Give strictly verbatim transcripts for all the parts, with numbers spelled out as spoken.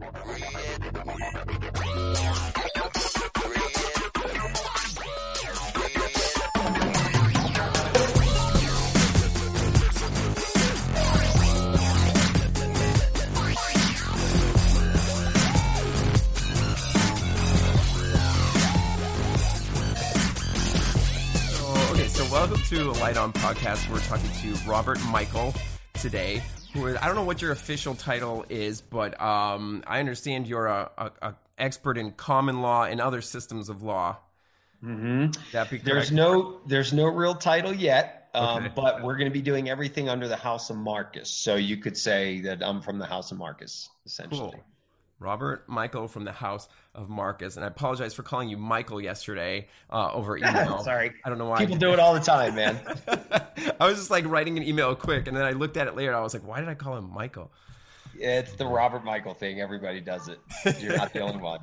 Welcome to Light On Podcast. We're talking to Robert Michael today. Who is, I don't know what your official title is, but um, I understand you're a, a, a expert in common law and other systems of law. Mm-hmm. That be correct? There's no, there's no real title yet, um, okay. But we're going to be doing everything under the House of Marcus. So you could say that I'm from the House of Marcus, essentially. Cool. Robert Michael from the House of Marcus. And I apologize for calling you Michael yesterday uh, over email. Sorry. I don't know why. People do it all the time, man. I was just like writing an email quick, and then I looked at it later, and I was like, why did I call him Michael? It's the Robert Michael thing. Everybody does it. You're not the only one.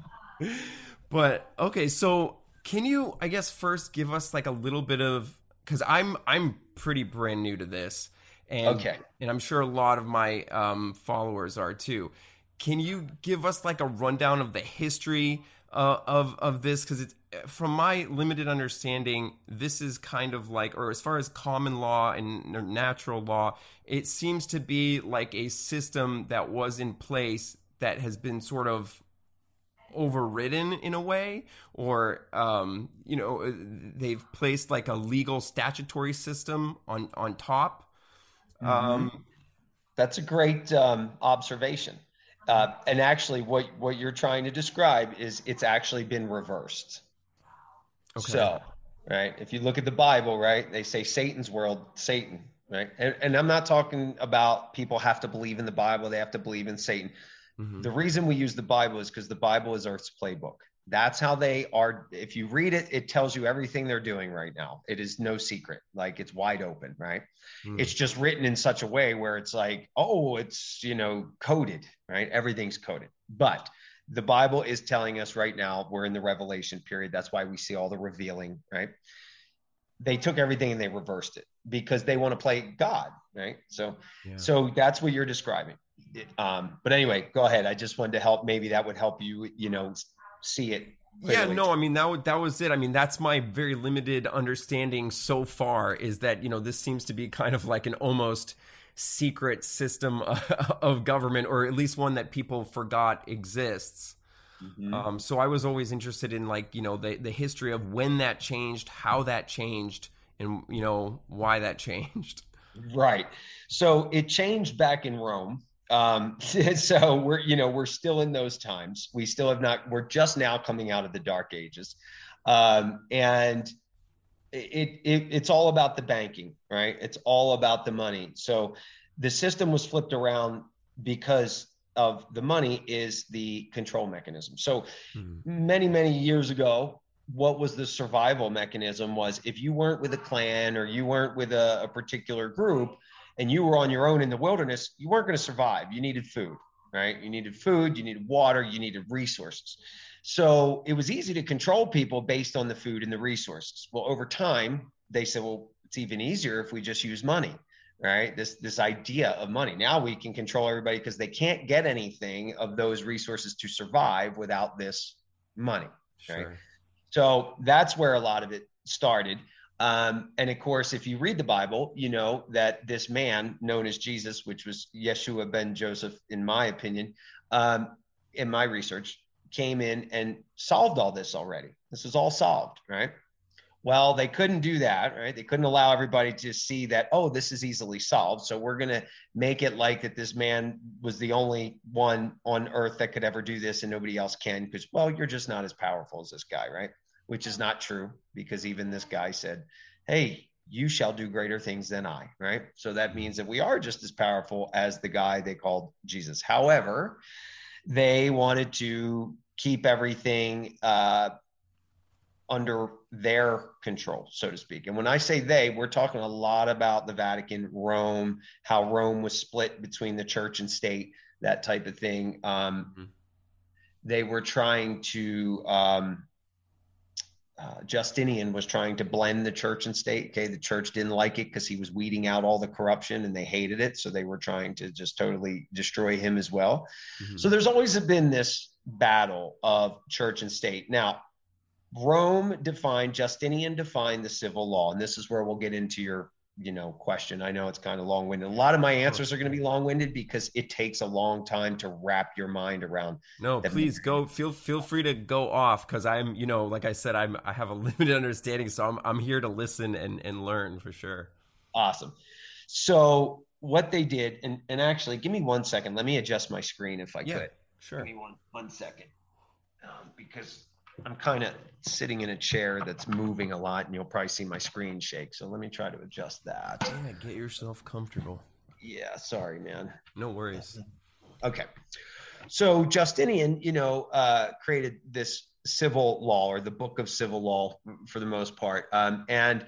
But, okay, so can you, I guess, first give us like a little bit of, because I'm I'm pretty brand new to this. And, okay. And I'm sure a lot of my um, followers are too. Can you give us like a rundown of the history uh, of of this? Because it's, from my limited understanding, this is kind of like, or as far as common law and natural law, it seems to be like a system that was in place that has been sort of overridden in a way, or um, you know, they've placed like a legal statutory system on on top. Mm-hmm. Um, That's a great um, observation. Uh, and actually, what, what you're trying to describe is it's actually been reversed. Okay. So, right, if you look at the Bible, right, they say Satan's world, Satan, right? And, and I'm not talking about people have to believe in the Bible, they have to believe in Satan. Mm-hmm. The reason we use the Bible is because the Bible is Earth's playbook. That's how they are. If you read it, it tells you everything they're doing right now. It is no secret. Like, it's wide open, right? Mm. It's just written in such a way where it's like, oh, it's, you know, coded, right? Everything's coded. But the Bible is telling us right now, we're in the revelation period. That's why we see all the revealing, right? They took everything and they reversed it because they want to play God, right? So, yeah. So that's what you're describing. Um, but anyway, go ahead. I just wanted to help. Maybe that would help you, you know, see it clearly. Yeah, no, I mean, that that was it. I mean, that's my very limited understanding so far, is that, you know, this seems to be kind of like an almost secret system of government, or at least one that people forgot exists. Mm-hmm. Um, so I was always interested in, like, you know, the, the history of when that changed, how that changed, and, you know, why that changed. Right. So it changed back in Rome. Um, so we're, you know, we're still in those times. We still have not, we're just now coming out of the Dark Ages. Um, and it, it, it's all about the banking, right? It's all about the money. So the system was flipped around because of the money is the control mechanism. So mm-hmm. many, many years ago, what was the survival mechanism was if you weren't with a clan or you weren't with a, a particular group, and you were on your own in the wilderness, you weren't going to survive. You needed food, right? You needed food, you needed water, you needed resources. So it was easy to control people based on the food and the resources. Well, over time, they said, well, it's even easier if we just use money, right? This, this idea of money. Now we can control everybody because they can't get anything of those resources to survive without this money, right? Sure. So that's where a lot of it started. Um, and of course, if you read the Bible, you know that this man known as Jesus, which was Yeshua ben Joseph, in my opinion, um, in my research, came in and solved all this already. This is all solved, right? Well, they couldn't do that, right? They couldn't allow everybody to see that, oh, this is easily solved. So we're going to make it like that this man was the only one on earth that could ever do this and nobody else can because, well, you're just not as powerful as this guy, right? Which is not true because even this guy said, hey, you shall do greater things than I, right? So that means that we are just as powerful as the guy they called Jesus. However, they wanted to keep everything uh, under their control, so to speak. And when I say they, we're talking a lot about the Vatican, Rome, how Rome was split between the church and state, that type of thing. Um, mm-hmm. They were trying to... Um, uh, Justinian was trying to blend the church and state. Okay, the church didn't like it because he was weeding out all the corruption and they hated it. So they were trying to just totally destroy him as well. Mm-hmm. So there's always been this battle of church and state. Now, Rome defined, Justinian defined the civil law. And this is where we'll get into your, you know, question. I know it's kind of long-winded. A lot of my answers are going to be long-winded because it takes a long time to wrap your mind around. No, please go, feel, feel free to go off. Cause I'm, you know, like I said, I'm, I have a limited understanding, so I'm, I'm here to listen and, and learn for sure. Awesome. So what they did, and, and actually give me one second, let me adjust my screen if I yeah, could. Sure. Give me one, one second. Um, because I'm kind of sitting in a chair that's moving a lot, and you'll probably see my screen shake. So let me try to adjust that. Yeah, get yourself comfortable. Yeah, sorry, man. No worries. Okay. So Justinian, you know, uh, created this civil law, or the Book of Civil Law for the most part. Um, and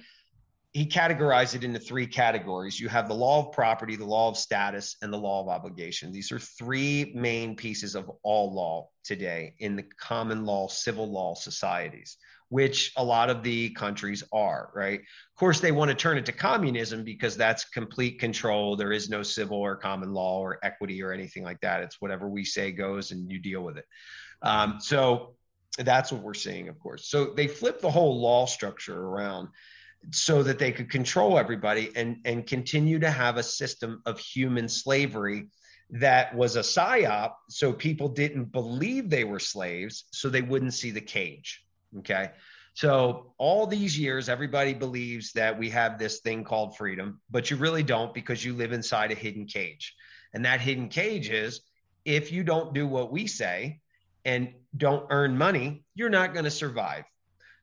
he categorized it into three categories. You have the law of property, the law of status, and the law of obligation. These are three main pieces of all law today in the common law, civil law societies, which a lot of the countries are, right? Of course, they want to turn it to communism because that's complete control. There is no civil or common law or equity or anything like that. It's whatever we say goes and you deal with it. Um, so that's what we're seeing, of course. So they flip the whole law structure around so that they could control everybody and, and continue to have a system of human slavery that was a psyop, so people didn't believe they were slaves, so they wouldn't see the cage, okay? So all these years, everybody believes that we have this thing called freedom, but you really don't, because you live inside a hidden cage. And that hidden cage is, if you don't do what we say and don't earn money, you're not going to survive.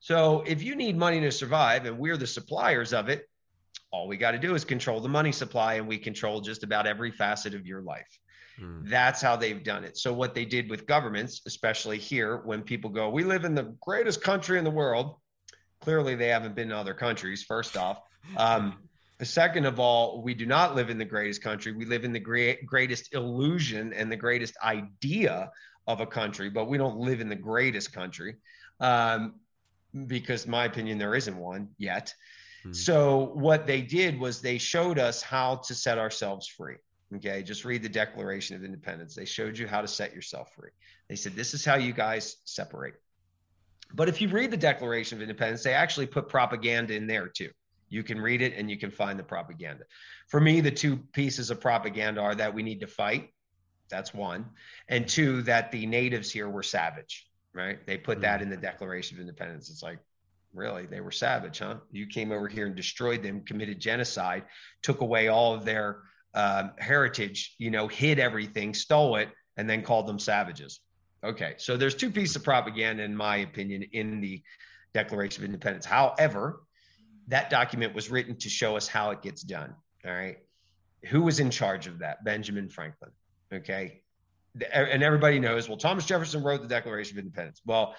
So if you need money to survive and we're the suppliers of it, all we got to do is control the money supply, and we control just about every facet of your life. Mm. That's how they've done it. So what they did with governments, especially here, when people go, we live in the greatest country in the world. Clearly, they haven't been to other countries, first off. Um, second of all, we do not live in the greatest country. We live in the great, greatest illusion and the greatest idea of a country, but we don't live in the greatest country. Um, because in my opinion, there isn't one yet. Mm-hmm. So what they did was they showed us how to set ourselves free. Okay. Just read the Declaration of Independence. They showed you how to set yourself free. They said, this is how you guys separate. But if you read the Declaration of Independence, they actually put propaganda in there too. You can read it and you can find the propaganda. For me, the two pieces of propaganda are that we need to fight. That's one. And two, that the natives here were savage. Right? They put that in the Declaration of Independence. It's like, really? They were savage, huh? You came over here and destroyed them, committed genocide, took away all of their um, heritage, you know, hid everything, stole it, and then called them savages. Okay. So there's two pieces of propaganda, in my opinion, in the Declaration of Independence. However, that document was written to show us how it gets done. All right. Who was in charge of that? Benjamin Franklin. Okay. And everybody knows, well, Thomas Jefferson wrote the Declaration of Independence. Well,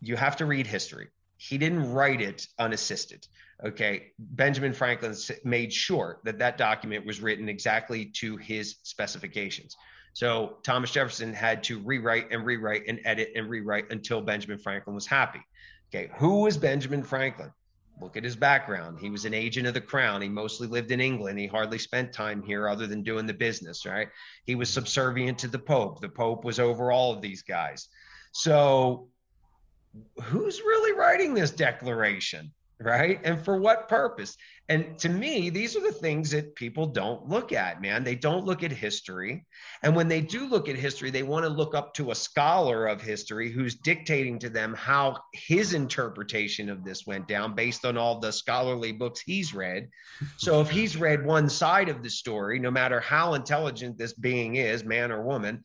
you have to read history. He didn't write it unassisted. Okay. Benjamin Franklin made sure that that document was written exactly to his specifications. So Thomas Jefferson had to rewrite and rewrite and edit and rewrite until Benjamin Franklin was happy. Okay. Who was Benjamin Franklin? Look at his background. He was an agent of the crown. He mostly lived in England. He hardly spent time here other than doing the business, right? He was subservient to the Pope. The Pope was over all of these guys. So who's really writing this declaration, right? And for what purpose? And to me, these are the things that people don't look at, man. They don't look at history. And when they do look at history, they want to look up to a scholar of history who's dictating to them how his interpretation of this went down based on all the scholarly books he's read. So if he's read one side of the story, no matter how intelligent this being is, man or woman,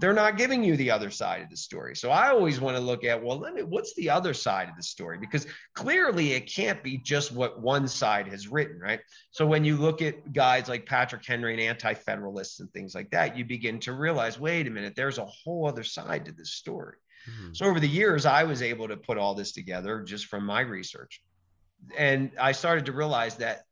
they're not giving you the other side of the story. So I always want to look at, well, let me, what's the other side of the story? Because clearly it can't be just what one side has written, right? So when you look at guys like Patrick Henry and anti-federalists and things like that, you begin to realize, wait a minute, there's a whole other side to this story. Mm-hmm. So over the years, I was able to put all this together just from my research. And I started to realize that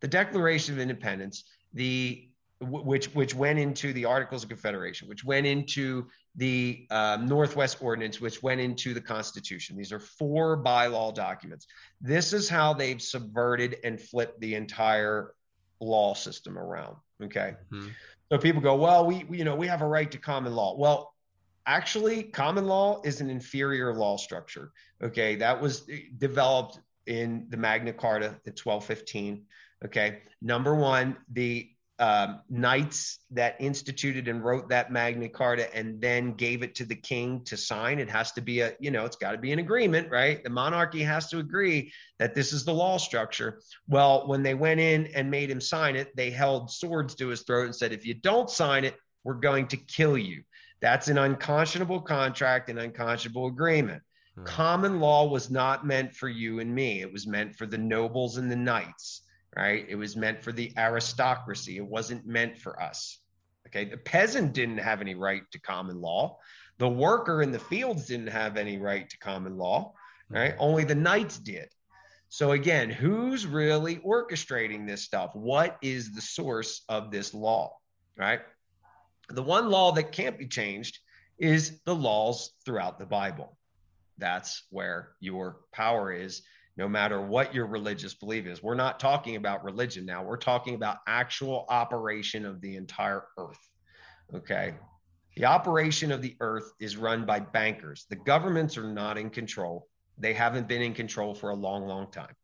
the Declaration of Independence, the which which went into the Articles of Confederation, which went into the uh, Northwest Ordinance, which went into the Constitution. These are four bylaw documents. This is how they've subverted and flipped the entire law system around. Okay. Mm-hmm. So people go, well, we, we, you know, we have a right to common law. Well, actually, common law is an inferior law structure. Okay. That was developed in the Magna Carta in twelve fifteen. Okay. Number one, the Um, knights that instituted and wrote that Magna Carta and then gave it to the king to sign. It has to be a, you know, it's got to be an agreement, right? The monarchy has to agree that this is the law structure. Well, when they went in and made him sign it, they held swords to his throat and said, if you don't sign it, we're going to kill you. That's an unconscionable contract, an unconscionable agreement. Hmm. Common law was not meant for you and me. It was meant for the nobles and the knights. Right? It was meant for the aristocracy. It wasn't meant for us. Okay. The peasant didn't have any right to common law. The worker in the fields didn't have any right to common law, right? Only the knights did. So again, who's really orchestrating this stuff? What is the source of this law, right? The one law that can't be changed is the laws throughout the Bible. That's where your power is. No matter what your religious belief is, we're not talking about religion now. We're talking about actual operation of the entire earth. Okay. The operation of the earth is run by bankers. The governments are not in control. They haven't been in control for a long, long time.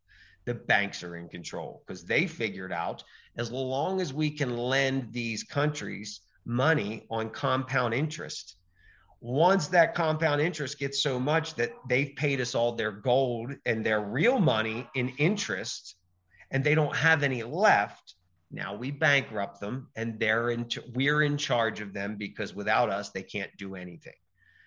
The banks are in control because they figured out as long as we can lend these countries money on compound interest, once that compound interest gets so much that they've paid us all their gold and their real money in interest, and they don't have any left, now we bankrupt them, and they're in. We're in charge of them because without us, they can't do anything.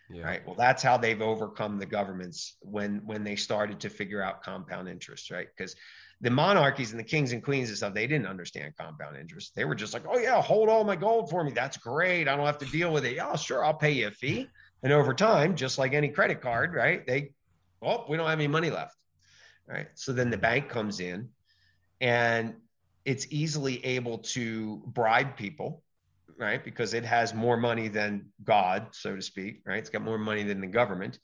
Yeah. Right? Well, that's how they've overcome the governments when when they started to figure out compound interest, right? Because the monarchies and the kings and queens and stuff, they didn't understand compound interest. They were just like, oh, yeah, hold all my gold for me. That's great. I don't have to deal with it. Oh, sure, I'll pay you a fee. And over time, just like any credit card, right, they, oh, we don't have any money left. All right. So then the bank comes in and it's easily able to bribe people, right, because it has more money than God, so to speak, right? It's got more money than the government.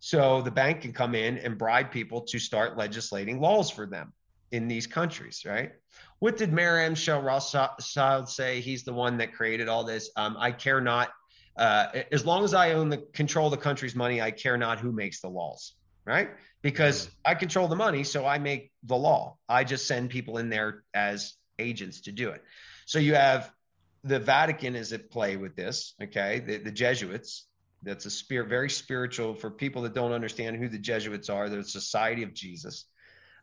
So the bank can come in and bribe people to start legislating laws for them in these countries, right? What did Mayer Amschel Rothschild say? He's the one that created all this. Um, I care not, uh, as long as I own the control the country's money, I care not who makes the laws, right? Because I control the money, so I make the law. I just send people in there as agents to do it. So you have the Vatican is at play with this, okay? The, the Jesuits, that's a spirit, very spiritual, for people that don't understand who the Jesuits are, they're the Society of Jesus.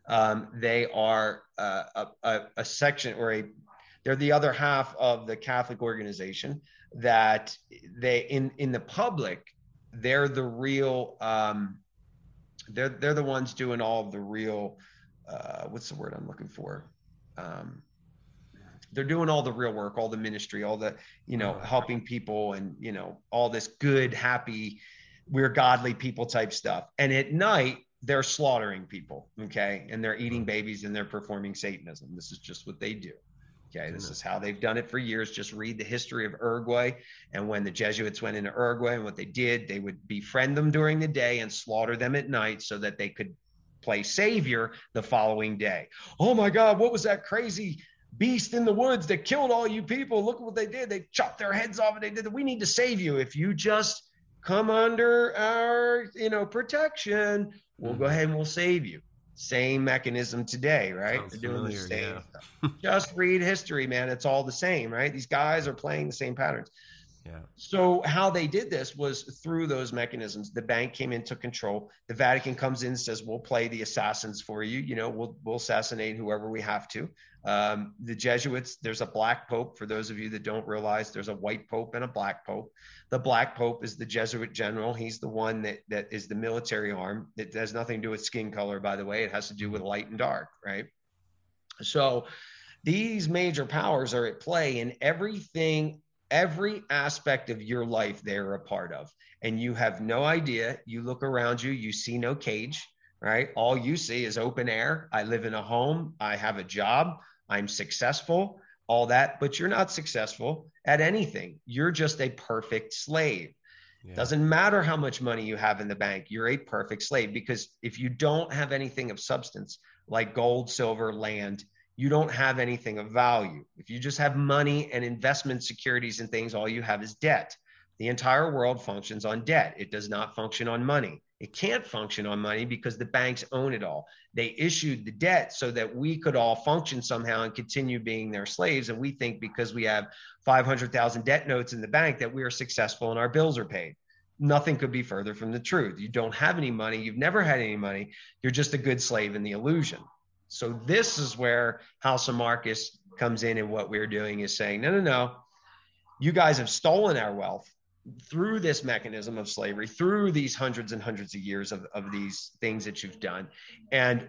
Um, they are uh, a, a, a section or a, they're the other half of the Catholic organization that they, in, in the public, they're the real, um, they're, they're the ones doing all of the real, uh, what's the word I'm looking for? Um, they're doing all the real work, all the ministry, all the, you know, helping people and, you know, all this good, happy, we're godly people type stuff. And at night, they're slaughtering people, okay? And they're eating babies and they're performing Satanism. This is just what they do, okay? This is how they've done it for years. Just read the history of Uruguay. And when the Jesuits went into Uruguay and what they did, they would befriend them during the day and slaughter them at night so that they could play savior the following day. Oh my God, what was that crazy beast in the woods that killed all you people? Look what they did. They chopped their heads off and they did, we need to save you. If you just come under our, you know, protection, we'll go ahead and we'll save you. Same mechanism today, right? Sounds They're doing familiar, the same yeah. stuff. Just read history, man. It's all the same, right? These guys are playing the same patterns. Yeah. So how they did this was through those mechanisms. The bank came in, took control. The Vatican comes in and says, we'll play the assassins for you. You know, we'll, we'll assassinate whoever we have to. Um, the Jesuits, there's a black pope. For those of you that don't realize, there's a white pope and a black pope. The black pope is the Jesuit general. He's the one that that is the military arm. It has nothing to do with skin color, by the way. It has to do with light and dark, right? So these major powers are at play in everything, every aspect of your life they're a part of. And you have no idea. You look around you, you see no cage, right? All you see is open air. I live in a home. I have a job. I'm successful. all that, but you're not successful at anything. You're just a perfect slave. Yeah. Doesn't matter how much money you have in the bank. You're a perfect slave, because if you don't have anything of substance like gold, silver, land, you don't have anything of value. If you just have money and investment securities and things, all you have is debt. The entire world functions on debt. It does not function on money. It can't function on money because the banks own it all. They issued the debt so that we could all function somehow and continue being their slaves. And we think because we have five hundred thousand debt notes in the bank that we are successful and our bills are paid. Nothing could be further from the truth. You don't have any money. You've never had any money. You're just a good slave in the illusion. So this is where House of Marcus comes in. And what we're doing is saying, no, no, no, you guys have stolen our wealth through this mechanism of slavery, through these hundreds and hundreds of years of, of these things that you've done. And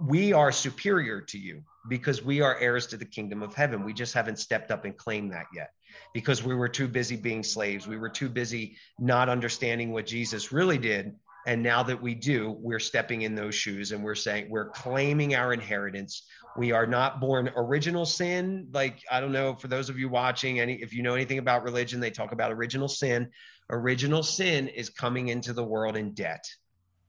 we are superior to you because we are heirs to the kingdom of heaven. We just haven't stepped up and claimed that yet because we were too busy being slaves. We were too busy not understanding what Jesus really did. And now that we do, we're stepping in those shoes and we're saying we're claiming our inheritance. We are not born original sin. Like, I don't know, for those of you watching, any if you know anything about religion, they talk about original sin. Original sin is coming into the world in debt.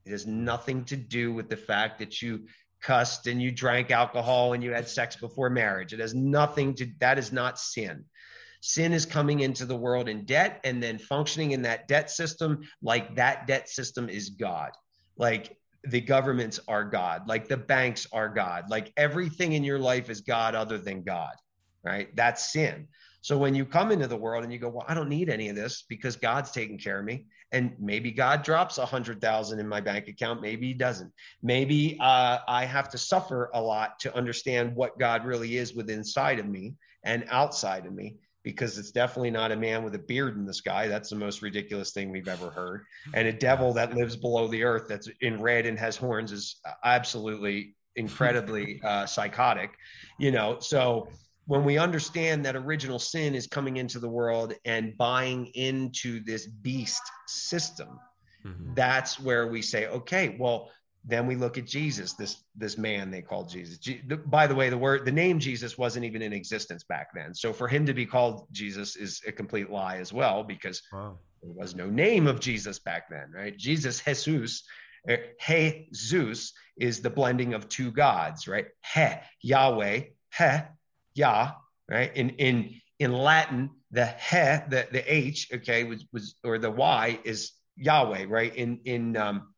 It has nothing to do with the fact that you cussed and you drank alcohol and you had sex before marriage. It has nothing to, that is not sin. Sin is coming into the world in debt and then functioning in that debt system like that debt system is God. Like the governments are God, like the banks are God, like everything in your life is God other than God, right? That's sin. So when you come into the world and you go, well, I don't need any of this because God's taking care of me. And maybe God drops a hundred thousand in my bank account. Maybe he doesn't. Maybe uh, I have to suffer a lot to understand what God really is within inside of me and outside of me. Because it's definitely not a man with a beard in the sky. That's the most ridiculous thing we've ever heard. And a devil that lives below the earth that's in red and has horns is absolutely incredibly uh, psychotic, you know? So when we understand that original sin is coming into the world and buying into this beast system, mm-hmm. that's where we say, okay, well, then we look at Jesus, this this man they called Jesus. Je- the, by the way, the word, the name Jesus wasn't even in existence back then. So for him to be called Jesus is a complete lie as well, because wow. there was no name of Jesus back then, right? Jesus, Jesus, uh, He, Zeus is the blending of two gods, right? He, Yahweh, He, Yah, right? In in in Latin, the He, the, the H, okay, was, was or the Y is Yahweh, right? In in um.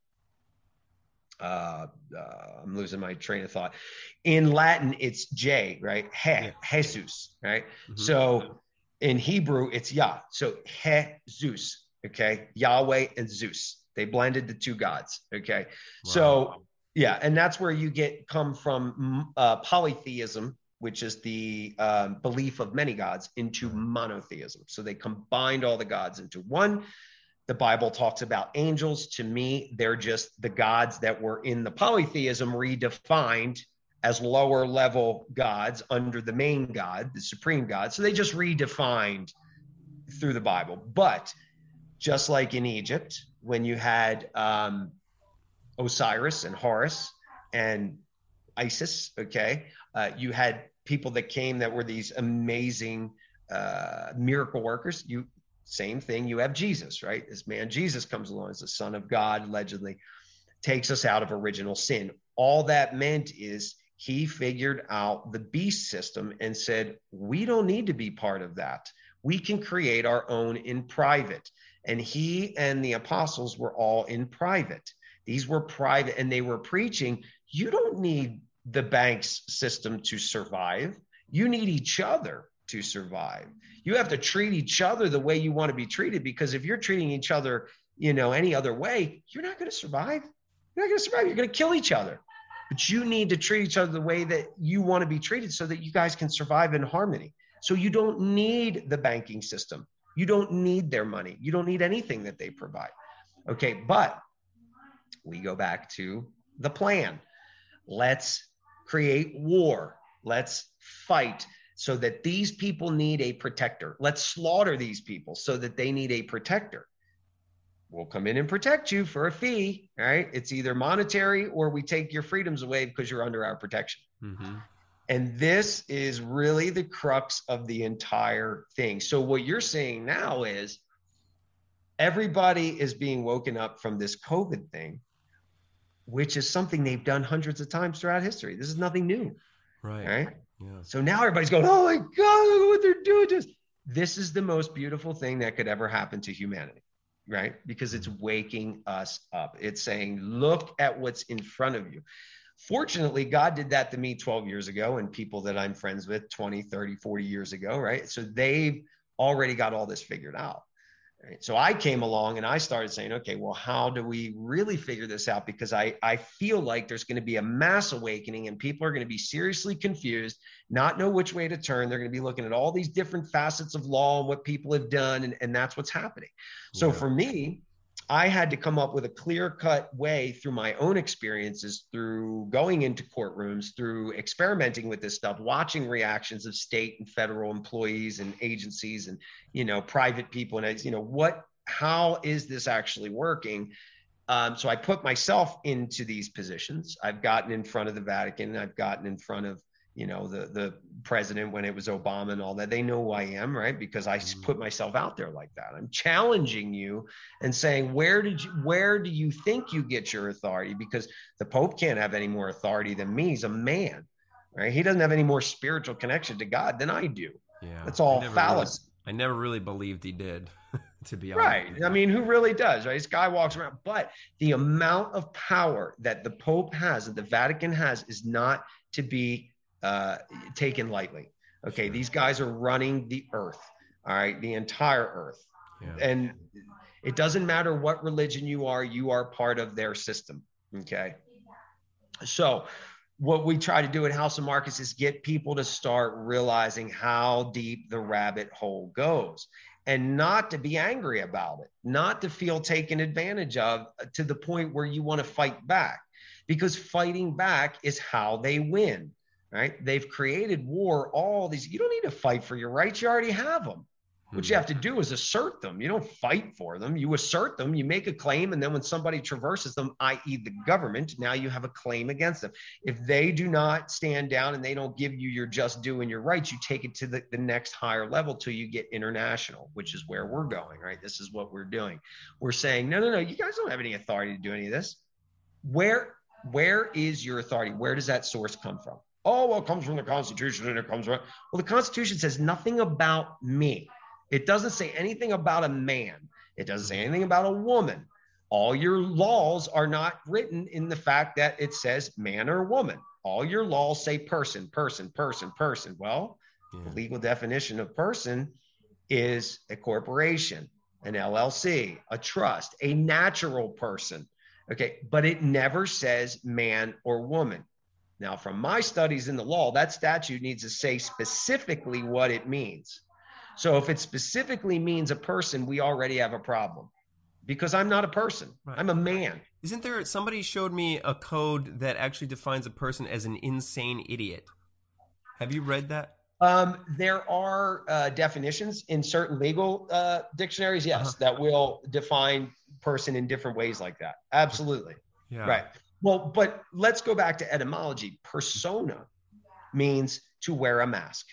Uh, uh, I'm losing my train of thought. In Latin, it's J, right? He, yeah. Jesus, right? Mm-hmm. So in Hebrew, it's Yah. So He, Zeus, okay? Yahweh and Zeus. They blended the two gods, okay? Wow. So, yeah, and that's where you get come from uh, polytheism, which is the um, belief of many gods, into monotheism. So they combined all the gods into one. The Bible talks about angels. To me, they're just the gods that were in the polytheism redefined as lower level gods under the main God, the supreme God. So they just redefined through the Bible. But just like in Egypt, when you had um, Osiris and Horus and Isis, okay, uh, you had people that came that were these amazing uh, miracle workers. You Same thing, you have Jesus, right? This man, Jesus, comes along as the Son of God, allegedly, takes us out of original sin. All that meant is he figured out the beast system and said, we don't need to be part of that. We can create our own in private. And he and the apostles were all in private. These were private, and they were preaching, you don't need the bank's system to survive. You need each other to survive. You have to treat each other the way you want to be treated, because if you're treating each other, you know, any other way, you're not going to survive. You're not going to survive. You're going to kill each other. But you need to treat each other the way that you want to be treated so that you guys can survive in harmony. So you don't need the banking system. You don't need their money. You don't need anything that they provide. Okay, but we go back to the plan. Let's create war. Let's fight. So that these people need a protector. Let's slaughter these people so that they need a protector. We'll come in and protect you for a fee, right? It's either monetary or we take your freedoms away because you're under our protection. Mm-hmm. And this is really the crux of the entire thing. So what you're saying now is everybody is being woken up from this COVID thing, which is something they've done hundreds of times throughout history. This is nothing new. Right. Right. Yeah. So now everybody's going, oh my God, look at what they're doing to us. This is the most beautiful thing that could ever happen to humanity. Right. Because it's waking us up. It's saying, look at what's in front of you. Fortunately, God did that to me twelve years ago and people that I'm friends with twenty, thirty, forty years ago, right? So they've already got all this figured out. Right? So I came along and I started saying, okay, well, how do we really figure this out? Because I, I feel like there's going to be a mass awakening and people are going to be seriously confused, not know which way to turn. They're going to be looking at all these different facets of law and what people have done. And, and that's what's happening. Yeah. So for me, I had to come up with a clear-cut way through my own experiences, through going into courtrooms, through experimenting with this stuff, watching reactions of state and federal employees and agencies and, you know, private people. And I, you know, what, how is this actually working? Um, so I put myself into these positions. I've gotten in front of the Vatican. I've gotten in front of, you know, the, the president when it was Obama and all that. They know who I am, right? Because I put myself out there like that. I'm challenging you and saying, where did you, where do you think you get your authority? Because the Pope can't have any more authority than me. He's a man, right? He doesn't have any more spiritual connection to God than I do. Yeah, that's all fallacy. Really, I never really believed he did, to be honest. Right. I mean, who really does, right? This guy walks around, but the amount of power that the Pope has, that the Vatican has, is not to be Uh, taken lightly. Okay. Sure. These guys are running the earth. All right. The entire earth. Yeah. And it doesn't matter what religion you are, you are part of their system. Okay. So what we try to do at House of Marcus is get people to start realizing how deep the rabbit hole goes and not to be angry about it, not to feel taken advantage of to the point where you want to fight back, because fighting back is how they win. Right? They've created war, all these. You don't need to fight for your rights. You already have them. What mm-hmm. you have to do is assert them. You don't fight for them. You assert them. You make a claim. And then when somebody traverses them, that is the government, now you have a claim against them. If they do not stand down and they don't give you your just due and your rights, you take it to the, the next higher level till you get international, which is where we're going, right? This is what we're doing. We're saying, no, no, no, you guys don't have any authority to do any of this. Where, where is your authority? Where does that source come from? Oh, well, it comes from the Constitution and it comes from... Well, the Constitution says nothing about me. It doesn't say anything about a man. It doesn't say anything about a woman. All your laws are not written in the fact that it says man or woman. All your laws say person, person, person, person. Well, yeah. The legal definition of person is a corporation, an L L C, a trust, a natural person. Okay, but it never says man or woman. Now, from my studies in the law, that statute needs to say specifically what it means. So if it specifically means a person, we already have a problem because I'm not a person. Right. I'm a man. Isn't there, somebody showed me a code that actually defines a person as an insane idiot. Have you read that? Um, there are uh, definitions in certain legal uh, dictionaries, yes, uh-huh. that will define person in different ways like that. Absolutely. Yeah. Right. Well, but let's go back to etymology. Persona means to wear a mask,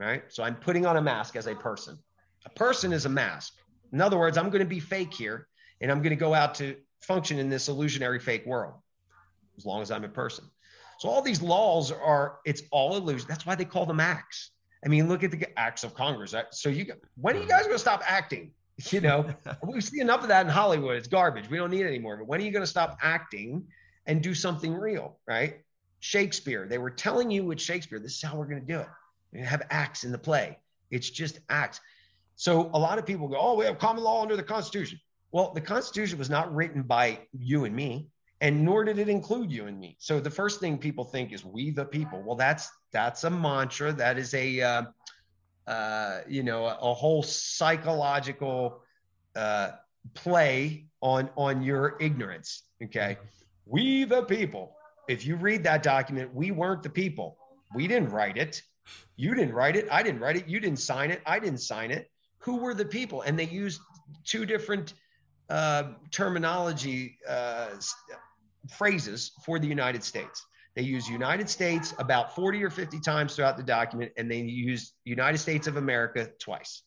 right? So I'm putting on a mask as a person. A person is a mask. In other words, I'm going to be fake here, and I'm going to go out to function in this illusionary fake world, as long as I'm a person. So all these laws are, it's all illusion. That's why they call them acts. I mean, look at the acts of Congress. So you, when are you guys going to stop acting? You know, we see enough of that in Hollywood. It's garbage. We don't need it anymore. But when are you going to stop acting and do something real, right? Shakespeare, they were telling you with Shakespeare, this is how we're going to do it. We're going to have acts in the play. It's just acts. So a lot of people go, oh, we have common law under the Constitution. Well, the Constitution was not written by you and me, and nor did it include you and me. So the first thing people think is we the people. Well, that's that's a mantra. That is a, uh, uh, you know, a, a whole psychological uh, play on, on your ignorance, okay? We the people. If you read that document, we weren't the people. We didn't write it. You didn't write it. I didn't write it. You didn't sign it. I didn't sign it. Who were the people? And they used two different uh, terminology uh, phrases for the United States. They use United States about forty or fifty times throughout the document, and they use United States of America twice.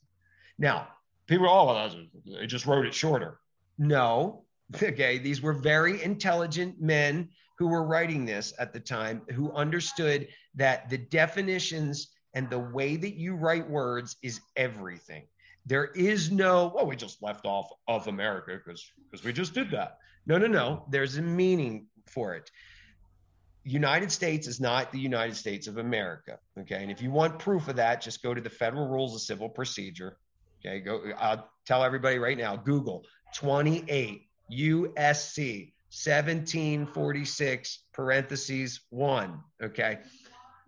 Now, people are, oh, they just wrote it shorter. No. Okay. These were very intelligent men who were writing this at the time, who understood that the definitions and the way that you write words is everything. There is no, well, we just left off of America because because we just did that. No, no, no. There's a meaning for it. United States is not the United States of America. Okay. And if you want proof of that, just go to the Federal Rules of Civil Procedure. Okay. Go, I'll tell everybody right now, Google twenty-eight U S C seventeen forty-six parentheses one. Okay.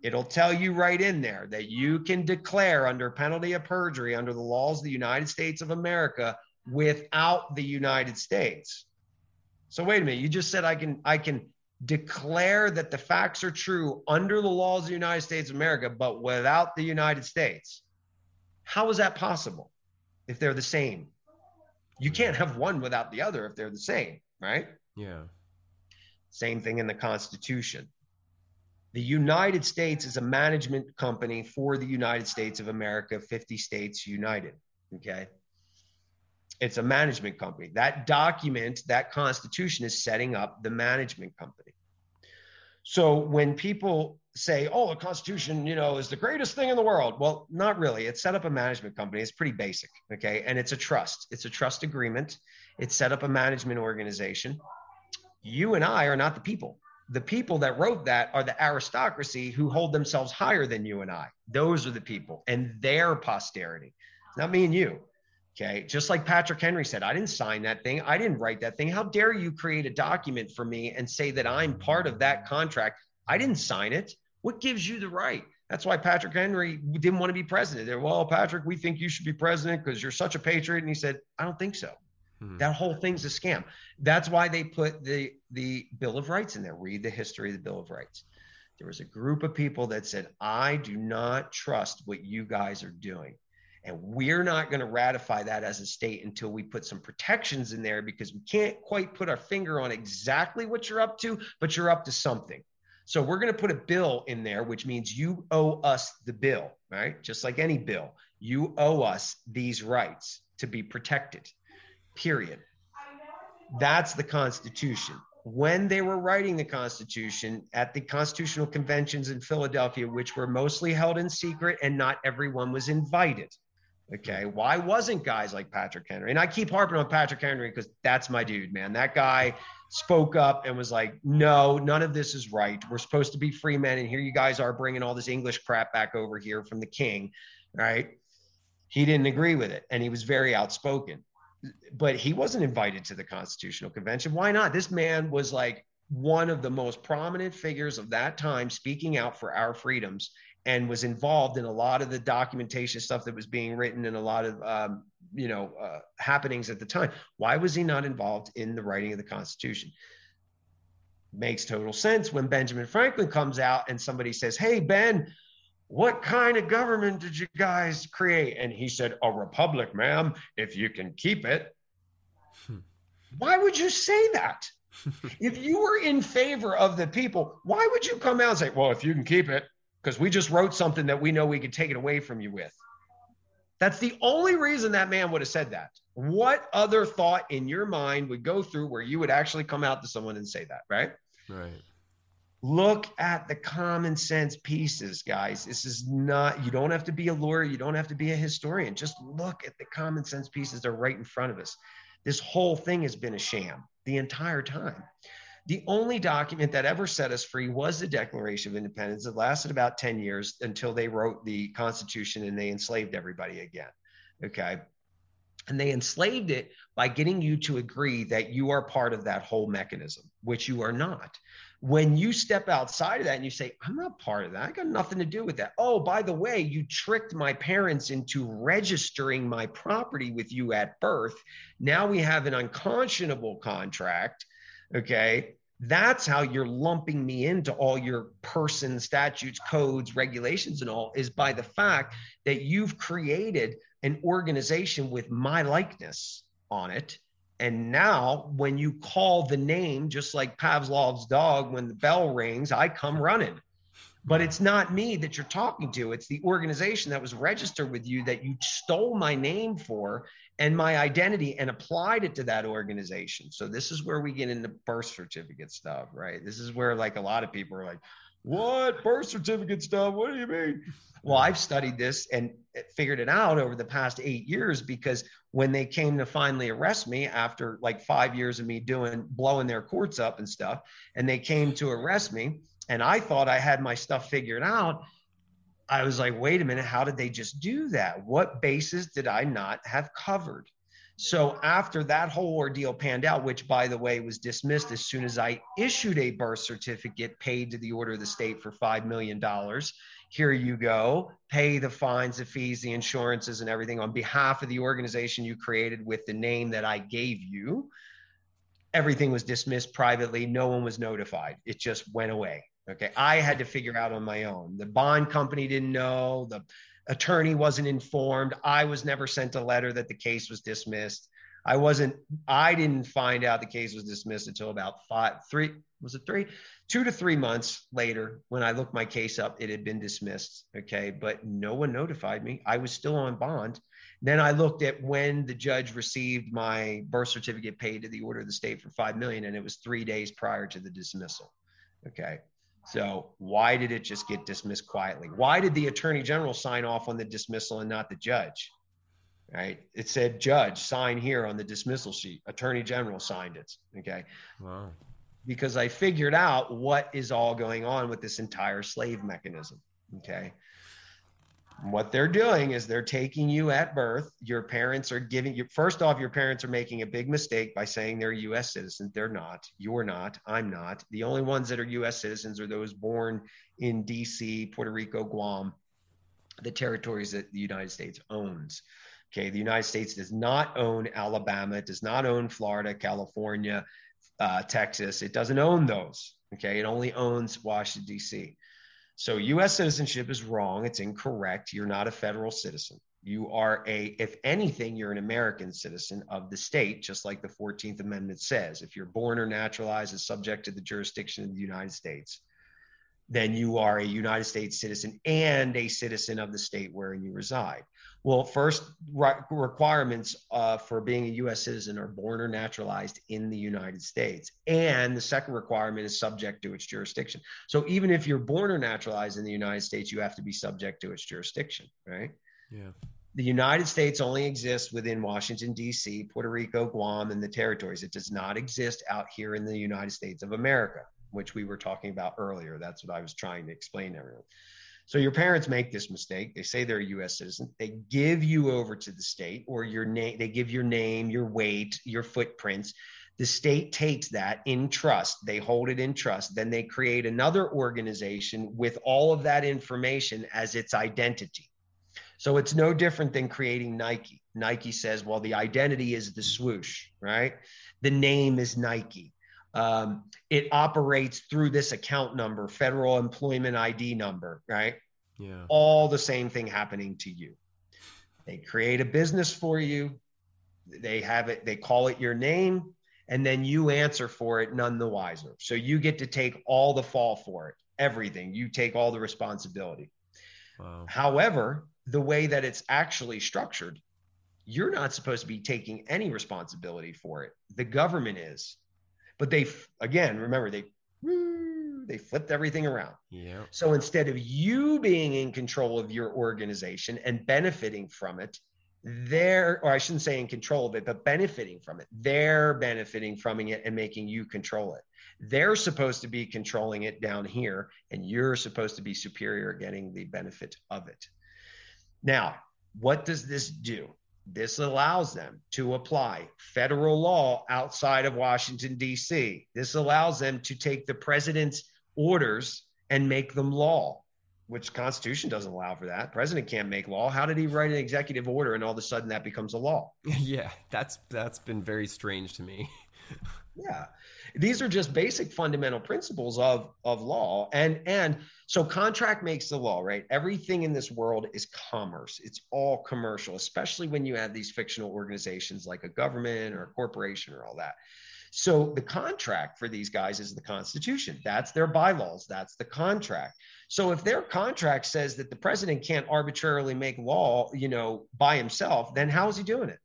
It'll tell you right in there that you can declare under penalty of perjury under the laws of the United States of America without the United States. So wait a minute. You just said I can, I can, declare that the facts are true under the laws of the United States of America, but without the United States. How is that possible if they're the same? You can't have one without the other if they're the same, right? Yeah. Same thing in the Constitution. The United States is a management company for the United States of America, fifty states united, okay? It's a management company. That document, that Constitution is setting up the management company. So when people say, oh, the Constitution, you know, is the greatest thing in the world. Well, not really. It's set up a management company. It's pretty basic. Okay. And it's a trust. It's a trust agreement. It's set up a management organization. You and I are not the people. The people that wrote that are the aristocracy who hold themselves higher than you and I. Those are the people and their posterity. It's not me and you. Okay. Just like Patrick Henry said, I didn't sign that thing. I didn't write that thing. How dare you create a document for me and say that I'm part of that contract? I didn't sign it. What gives you the right? That's why Patrick Henry didn't want to be president. They're, well, Patrick, we think you should be president because you're such a patriot. And he said, I don't think so. Mm-hmm. That whole thing's a scam. That's why they put the, the Bill of Rights in there. Read the history of the Bill of Rights. There was a group of people that said, I do not trust what you guys are doing. And we're not going to ratify that as a state until we put some protections in there, because we can't quite put our finger on exactly what you're up to, but you're up to something. So we're going to put a bill in there, which means you owe us the bill, right? Just like any bill, you owe us these rights to be protected, period. That's the Constitution. When they were writing the Constitution at the constitutional conventions in Philadelphia, which were mostly held in secret and not everyone was invited. Okay. Why wasn't guys like Patrick Henry? And I keep harping on Patrick Henry because that's my dude, man. That guy spoke up and was like, no, none of this is right. We're supposed to be free men. And here you guys are bringing all this English crap back over here from the king. Right. He didn't agree with it. And he was very outspoken, but he wasn't invited to the Constitutional Convention. Why not? This man was like one of the most prominent figures of that time, speaking out for our freedoms, and was involved in a lot of the documentation stuff that was being written and a lot of, um, you know, uh, happenings at the time. Why was he not involved in the writing of the Constitution? Makes total sense when Benjamin Franklin comes out and somebody says, hey, Ben, what kind of government did you guys create? And he said, a republic, ma'am, if you can keep it. Hmm. Why would you say that? If you were in favor of the people, why would you come out and say, well, if you can keep it, because we just wrote something that we know we could take it away from you with. That's the only reason that man would have said that. What other thought in your mind would go through where you would actually come out to someone and say that, right? Right. Look at the common sense pieces, guys. This is not, you don't have to be a lawyer. You don't have to be a historian. Just look at the common sense pieces. They're right in front of us. This whole thing has been a sham the entire time. The only document that ever set us free was the Declaration of Independence. It lasted about ten years until they wrote the Constitution and they enslaved everybody again, okay? And they enslaved it by getting you to agree that you are part of that whole mechanism, which you are not. When you step outside of that and you say, I'm not part of that. I got nothing to do with that. Oh, by the way, you tricked my parents into registering my property with you at birth. Now we have an unconscionable contract. Okay, that's how you're lumping me into all your person statutes, codes, regulations, and all, is by the fact that you've created an organization with my likeness on it And now when you call the name, just like Pavlov's dog, when the bell rings, I come running. But it's not me that you're talking to. It's the organization that was registered with you that you stole my name for and my identity and applied it to that organization. So this is where we get into birth certificate stuff, right? This is where like a lot of people are like, what birth certificate stuff? What do you mean? Well, I've studied this and figured it out over the past eight years because when they came to finally arrest me after like five years of me doing, blowing their courts up and stuff, and they came to arrest me, and I thought I had my stuff figured out. I was like, wait a minute, how did they just do that? What basis did I not have covered? So after that whole ordeal panned out, which by the way, was dismissed as soon as I issued a birth certificate paid to the order of the state for five million dollars. Here you go, pay the fines, the fees, the insurances and everything on behalf of the organization you created with the name that I gave you. Everything was dismissed privately. No one was notified. It just went away. Okay. I had to figure out on my own. The bond company didn't know. The attorney wasn't informed. I was never sent a letter that the case was dismissed. I wasn't, I didn't find out the case was dismissed until about five, three, was it three? Two to three months later, when I looked my case up, it had been dismissed. Okay. But no one notified me. I was still on bond. Then I looked at when the judge received my birth certificate paid to the order of the state for five million dollars, and it was three days prior to the dismissal. Okay. So why did it just get dismissed quietly? Why did the attorney general sign off on the dismissal and not the judge? Right? It said, judge, sign here on the dismissal sheet. Attorney general signed it. Okay. Wow. Because I figured out what is all going on with this entire slave mechanism. Okay. What they're doing is they're taking you at birth. Your parents are giving you, first off, your parents are making a big mistake by saying they're U S citizens. They're not, you're not, I'm not. The only ones that are U S citizens are those born in D C, Puerto Rico, Guam, the territories that the United States owns. Okay. The United States does not own Alabama. It does not own Florida, California, uh, Texas. It doesn't own those. Okay. It only owns Washington, D C. So U S citizenship is wrong. It's incorrect. You're not a federal citizen. You are a, if anything, you're an American citizen of the state, just like the fourteenth Amendment says. If you're born or naturalized and subject to the jurisdiction of the United States, then you are a United States citizen and a citizen of the state wherein you reside. Well, first re- requirements uh, for being a U S citizen are born or naturalized in the United States. And the second requirement is subject to its jurisdiction. So even if you're born or naturalized in the United States, you have to be subject to its jurisdiction, right? Yeah. The United States only exists within Washington, D C, Puerto Rico, Guam, and the territories. It does not exist out here in the United States of America, which we were talking about earlier. That's what I was trying to explain to everyone. So your parents make this mistake. They say they're a U S citizen. They give you over to the state or your name. They give your name, your weight, your footprints. The state takes that in trust. They hold it in trust. Then they create another organization with all of that information as its identity. So it's no different than creating Nike. Nike says, well, the identity is the swoosh, right? The name is Nike. Um, it operates through this account number, federal employment I D number, right? Yeah. All the same thing happening to you. They create a business for you. They have it, they call it your name, and then you answer for it, none the wiser. So you get to take all the fall for it, everything. You take all the responsibility. Wow. However, the way that it's actually structured, you're not supposed to be taking any responsibility for it. The government is. But they, again, remember, they they flipped everything around. Yeah. So instead of you being in control of your organization and benefiting from it, they're, or I shouldn't say in control of it, but benefiting from it, they're benefiting from it and making you control it. They're supposed to be controlling it down here, and you're supposed to be superior getting the benefit of it. Now, what does this do? This allows them to apply federal law outside of Washington, D C. This allows them to take the president's orders and make them law, which the Constitution doesn't allow for that. President can't make law. How did he write an executive order and all of a sudden that becomes a law? Yeah, that's that's been very strange to me. Yeah. These are just basic fundamental principles of, of law. And, and so contract makes the law, right? Everything in this world is commerce. It's all commercial, especially when you have these fictional organizations like a government or a corporation or all that. So the contract for these guys is the Constitution. That's their bylaws. That's the contract. So if their contract says that the president can't arbitrarily make law, you know, by himself, then how is he doing it?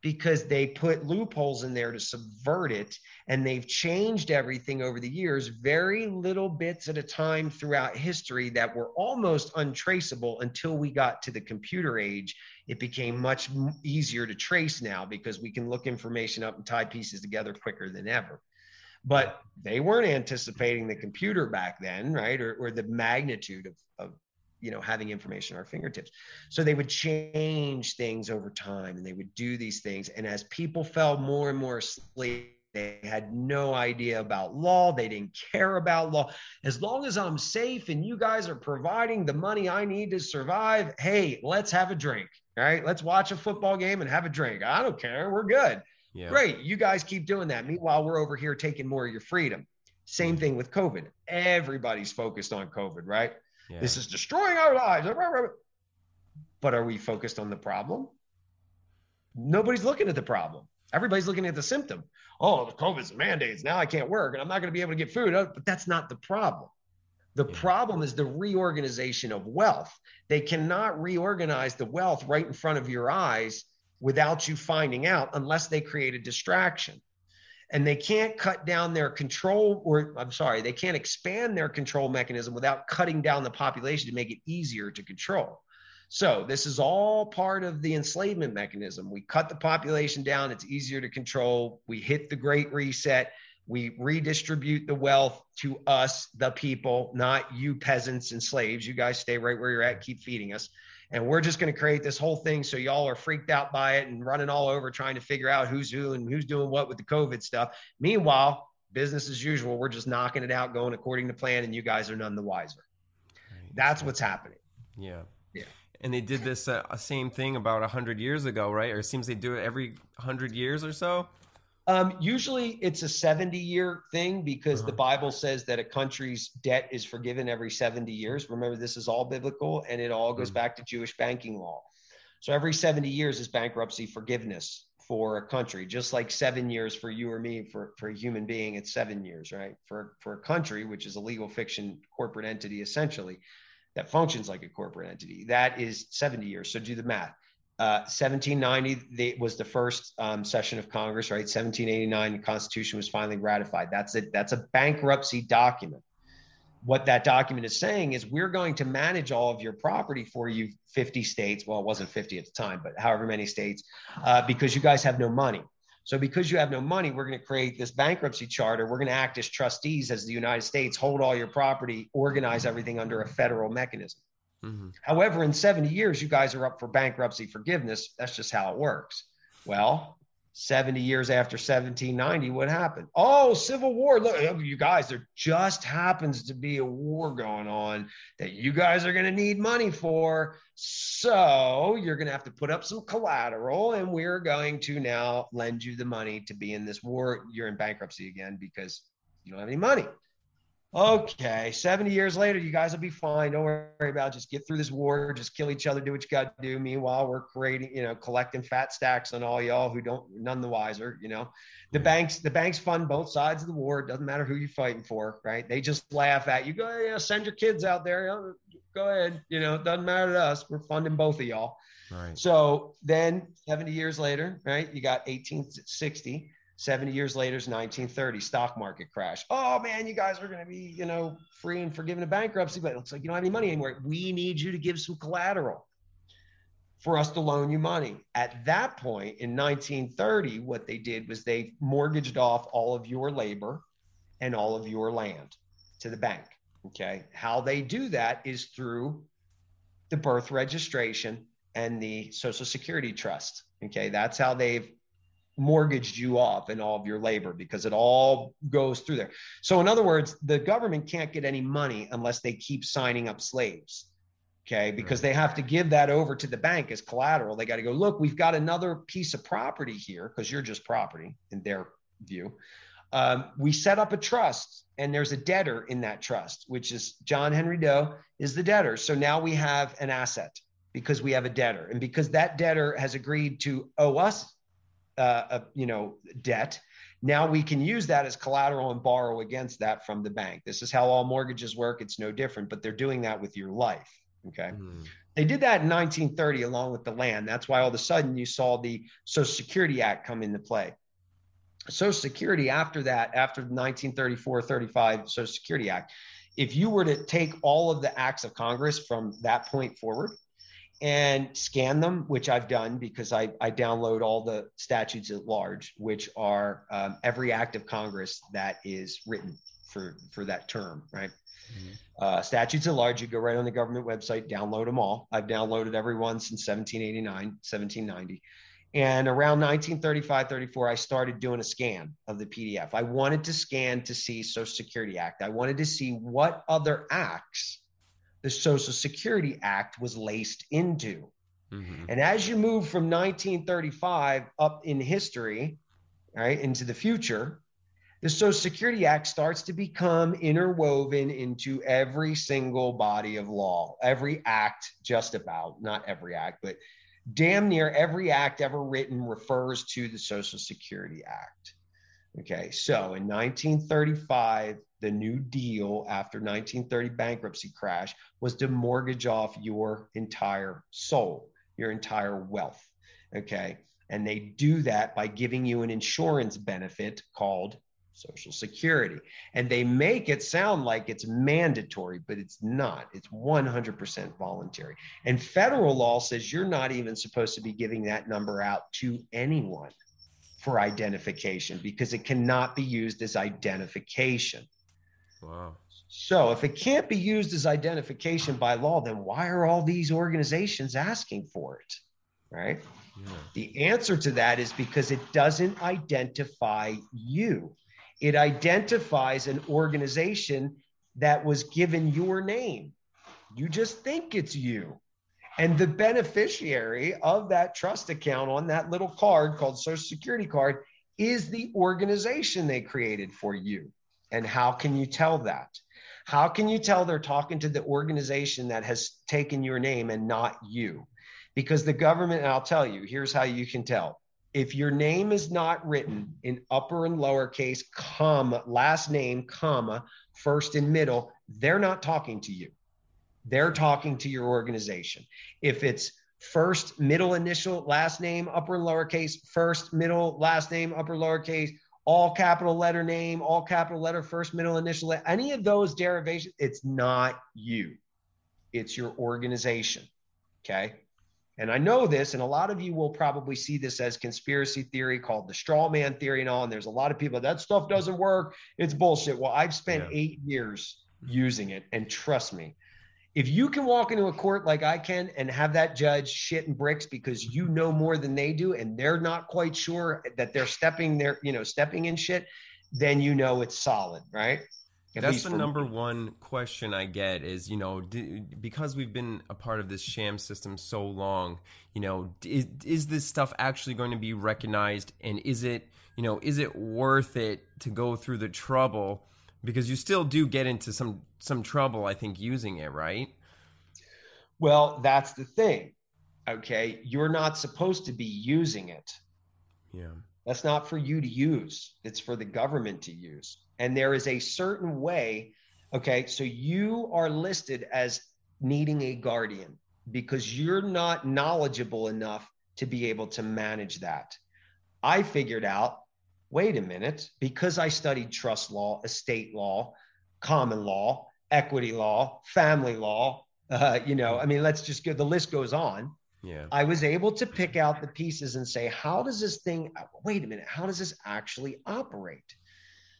Because they put loopholes in there to subvert it, and they've changed everything over the years, very little bits at a time throughout history that were almost untraceable until we got to the computer age. It became much easier to trace now because we can look information up and tie pieces together quicker than ever. But they weren't anticipating the computer back then, right? Or, or the magnitude of, of, you know, having information at our fingertips. So they would change things over time, and they would do these things. And as people fell more and more asleep, they had no idea about law. They didn't care about law. As long as I'm safe and you guys are providing the money I need to survive, hey, let's have a drink, right? Let's watch a football game and have a drink. I don't care. We're good. Yeah. Great. You guys keep doing that. Meanwhile, we're over here taking more of your freedom. Same thing with COVID. Everybody's focused on COVID, right? Yeah. This is destroying our lives. But are we focused on the problem? Nobody's looking at the problem. Everybody's looking at the symptom. Oh, the COVID's mandates. Now I can't work and I'm not going to be able to get food. But that's not the problem. The yeah. problem is the reorganization of wealth. They cannot reorganize the wealth right in front of your eyes without you finding out, unless they create a distraction. And they can't cut down their control, or I'm sorry, they can't expand their control mechanism without cutting down the population to make it easier to control. So this is all part of the enslavement mechanism. We cut the population down, it's easier to control. We hit the Great Reset. We redistribute the wealth to us, the people, not you peasants and slaves. You guys stay right where you're at, keep feeding us. And we're just going to create this whole thing so y'all are freaked out by it and running all over trying to figure out who's who and who's doing what with the COVID stuff. Meanwhile, business as usual, we're just knocking it out, going according to plan, and you guys are none the wiser. Right. That's what's happening. Yeah. Yeah. And they did this uh, same thing about one hundred years ago, right? Or it seems they do it every one hundred years or so. Um, usually it's a seventy-year thing because uh-huh. the Bible says that a country's debt is forgiven every seventy years. Remember, this is all biblical, and it all goes mm-hmm. back to Jewish banking law. So every seventy years is bankruptcy forgiveness for a country, just like seven years for you or me, for, for a human being, it's seven years, right? For, for a country, which is a legal fiction corporate entity, essentially, that functions like a corporate entity, that is seventy years. So do the math. Uh, seventeen ninety they, was the first um, session of Congress, right? seventeen eighty-nine, the Constitution was finally ratified. That's it. That's a bankruptcy document. What that document is saying is we're going to manage all of your property for you, fifty states. Well, it wasn't fifty at the time, but however many states, uh, because you guys have no money. So because you have no money, we're going to create this bankruptcy charter. We're going to act as trustees as the United States, hold all your property, organize everything under a federal mechanism. Mm-hmm. However, in seventy years, you guys are up for bankruptcy forgiveness. That's just how it works. Well, seventy years after seventeen ninety, what happened? Oh, Civil War. Look, you guys, there just happens to be a war going on that you guys are going to need money for. So you're going to have to put up some collateral, and we're going to now lend you the money to be in this war. You're in bankruptcy again because you don't have any money. Okay, seventy years later, you guys will be fine. Don't worry about it. Just get through this war. Just kill each other. Do what you got to do. Meanwhile, we're creating, you know, collecting fat stacks on all y'all who don't, none the wiser, you know. The banks, the banks fund both sides of the war. It doesn't matter who you're fighting for, right? They just laugh at you. Go, yeah, send your kids out there. Go ahead. You know, it doesn't matter to us. We're funding both of y'all. Right. So then seventy years later, right, you got eighteen sixty. seventy years later is nineteen thirty, stock market crash. Oh man, you guys are going to be, you know, free and forgiven of bankruptcy, but it looks like you don't have any money anymore. We need you to give some collateral for us to loan you money. At that point in nineteen thirty, what they did was they mortgaged off all of your labor and all of your land to the bank. Okay. How they do that is through the birth registration and the Social Security Trust. Okay. That's how they've mortgaged you off and all of your labor, because it all goes through there. So in other words, the government can't get any money unless they keep signing up slaves. Okay. Because they have to give that over to the bank as collateral. They got to go, look, we've got another piece of property here, because you're just property in their view. Um, we set up a trust, and there's a debtor in that trust, which is John Henry Doe is the debtor. So now we have an asset because we have a debtor, and because that debtor has agreed to owe us, uh, a, you know, debt. Now we can use that as collateral and borrow against that from the bank. This is how all mortgages work. It's no different, but they're doing that with your life. Okay. Mm. They did that in nineteen thirty along with the land. That's why all of a sudden you saw the Social Security Act come into play. Social Security after that, after the nineteen thirty-four thirty-five Social Security Act, if you were to take all of the acts of Congress from that point forward and scan them, which I've done because I, I download all the statutes at large, which are um, every act of Congress that is written for, for that term, right? Mm-hmm. Uh, statutes at large, you go right on the government website, download them all. I've downloaded every one since seventeen eighty-nine, seventeen ninety. And around nineteen thirty-five, thirty-four, I started doing a scan of the P D F. I wanted to scan to see Social Security Act. I wanted to see what other acts the Social Security Act was laced into. Mm-hmm. And as you move from nineteen thirty-five up in history, right, into the future, the Social Security Act starts to become interwoven into every single body of law, every act, just about, not every act, but damn near every act ever written refers to the Social Security Act. Okay, so in nineteen thirty-five, the New Deal after nineteen thirty bankruptcy crash was to mortgage off your entire soul, your entire wealth. Okay, and they do that by giving you an insurance benefit called Social Security. And they make it sound like it's mandatory, but it's not. It's one hundred percent voluntary. And federal law says you're not even supposed to be giving that number out to anyone for identification because it cannot be used as identification. Wow. So if it can't be used as identification by law, then why are all these organizations asking for it? Right? Yeah. The answer to that is because it doesn't identify you. It identifies an organization that was given your name. You just think it's you. And the beneficiary of that trust account on that little card called Social Security card is the organization they created for you. And how can you tell that? How can you tell they're talking to the organization that has taken your name and not you? Because the government, and I'll tell you, here's how you can tell. If your name is not written in upper and lowercase, comma, last name, comma, first and middle, they're not talking to you. They're talking to your organization. If it's first, middle, initial, last name, upper and lowercase, first, middle, last name, upper, lowercase, all capital letter name, all capital letter, first, middle, initial, any of those derivations, it's not you. It's your organization. Okay. And I know this, and a lot of you will probably see this as conspiracy theory called the straw man theory and all. And there's a lot of people, that stuff doesn't work. It's bullshit. Well, I've spent yeah. eight years using it. And trust me, if you can walk into a court like I can and have that judge shit and bricks because you know more than they do, and they're not quite sure that they're stepping their, you know, stepping in shit, then you know it's solid, right? At That's the number me. one question I get is, you know, do, because we've been a part of this sham system so long, you know, is, is this stuff actually going to be recognized? And is it, you know, is it worth it to go through the trouble? Because you still do get into some, some trouble, I think, using it, right? Well, that's the thing. Okay. You're not supposed to be using it. Yeah. That's not for you to use. It's for the government to use. And there is a certain way. Okay. So you are listed as needing a guardian because you're not knowledgeable enough to be able to manage that. I figured out, wait a minute, because I studied trust law, estate law, common law, equity law, family law. Uh, you know, I mean, let's just go, the list goes on. Yeah. I was able to pick out the pieces and say, how does this thing, wait a minute, how does this actually operate?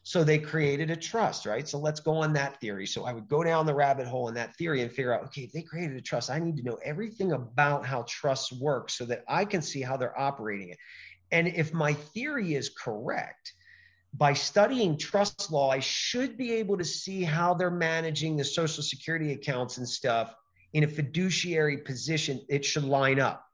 So they created a trust, right? So let's go on that theory. So I would go down the rabbit hole in that theory and figure out, okay, if they created a trust, I need to know everything about how trusts work so that I can see how they're operating it. And if my theory is correct, by studying trust law, I should be able to see how they're managing the Social Security accounts and stuff in a fiduciary position. It should line up.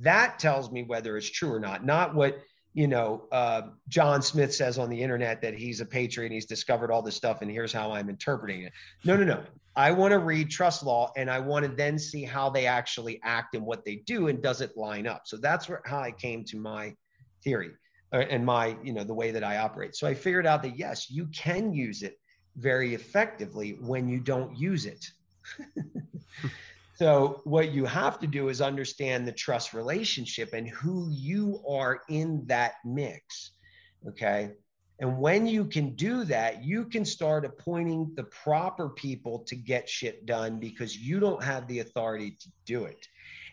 That tells me whether it's true or not, not what you know, uh, John Smith says on the internet that he's a patriot and he's discovered all this stuff and here's how I'm interpreting it. No, no, no. I want to read trust law and I want to then see how they actually act and what they do, and does it line up? So that's where, how I came to my theory and my, you know, the way that I operate. So I figured out that, yes, you can use it very effectively when you don't use it. So what you have to do is understand the trust relationship and who you are in that mix. Okay. And when you can do that, you can start appointing the proper people to get shit done, because you don't have the authority to do it.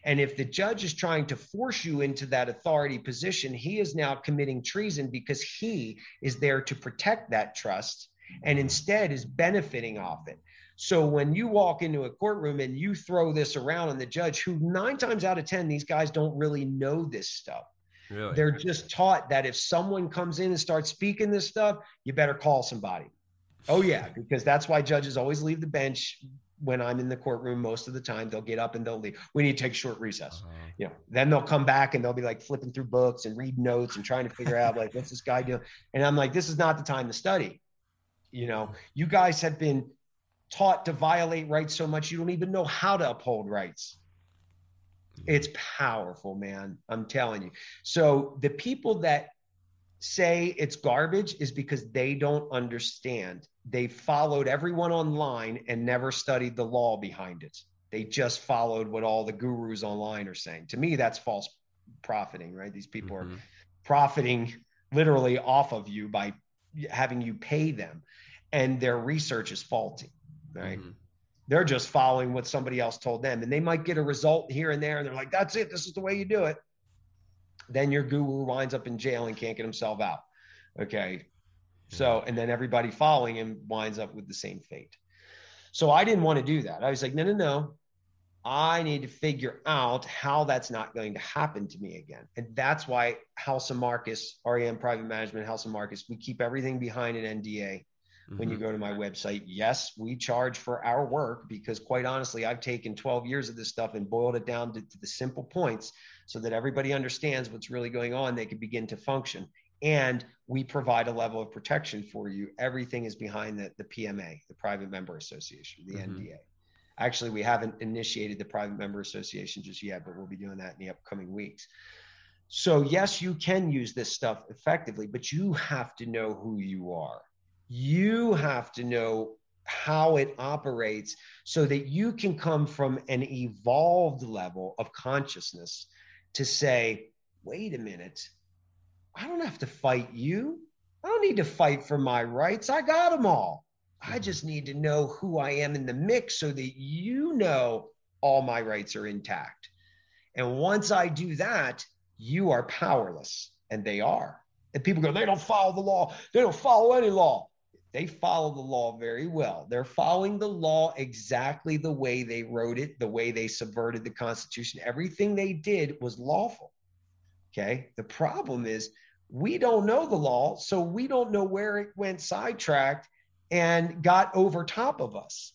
And if the judge is trying to force you into that authority position, he is now committing treason, because he is there to protect that trust and instead is benefiting off it. So when you walk into a courtroom and you throw this around, and the judge, who nine times out of ten, these guys don't really know this stuff. Really? They're just taught that if someone comes in and starts speaking this stuff, you better call somebody. Oh yeah, because that's why judges always leave the bench. When I'm in the courtroom, most of the time they'll get up and they'll leave. We need to take a short recess. Uh-huh. You know, then they'll come back and they'll be like flipping through books and reading notes and trying to figure out like, what's this guy doing? And I'm like, this is not the time to study. You know, you guys have been taught to violate rights so much, you don't even know how to uphold rights. It's powerful, man. I'm telling you. So the people that say it's garbage is because they don't understand. They followed everyone online and never studied the law behind it. They just followed what all the gurus online are saying. To me, that's false profiting, right? These people mm-hmm. are profiting literally off of you by having you pay them, and their research is faulty, right? Mm-hmm. They're just following what somebody else told them, and they might get a result here and there, and they're like, that's it, this is the way you do it. Then your guru winds up in jail and can't get himself out. Okay. So, and then everybody following him winds up with the same fate. So I didn't want to do that. I was like, no, no, no. I need to figure out how that's not going to happen to me again. And that's why House of Marcus, R E M Private Management, House of Marcus, we keep everything behind an N D A. When you go to my website, yes, we charge for our work, because quite honestly, I've taken twelve years of this stuff and boiled it down to, to the simple points so that everybody understands what's really going on. They can begin to function, and we provide a level of protection for you. Everything is behind the, the P M A, the Private Member Association, the mm-hmm. N D A. Actually, we haven't initiated the Private Member Association just yet, but we'll be doing that in the upcoming weeks. So yes, you can use this stuff effectively, but you have to know who you are. You have to know how it operates so that you can come from an evolved level of consciousness to say, wait a minute, I don't have to fight you. I don't need to fight for my rights. I got them all. I just need to know who I am in the mix so that you know all my rights are intact. And once I do that, you are powerless. And they are. And people go, they don't follow the law. They don't follow any law. They follow the law very well. They're following the law exactly the way they wrote it, the way they subverted the Constitution. Everything they did was lawful. Okay. The problem is we don't know the law, so we don't know where it went sidetracked and got over top of us.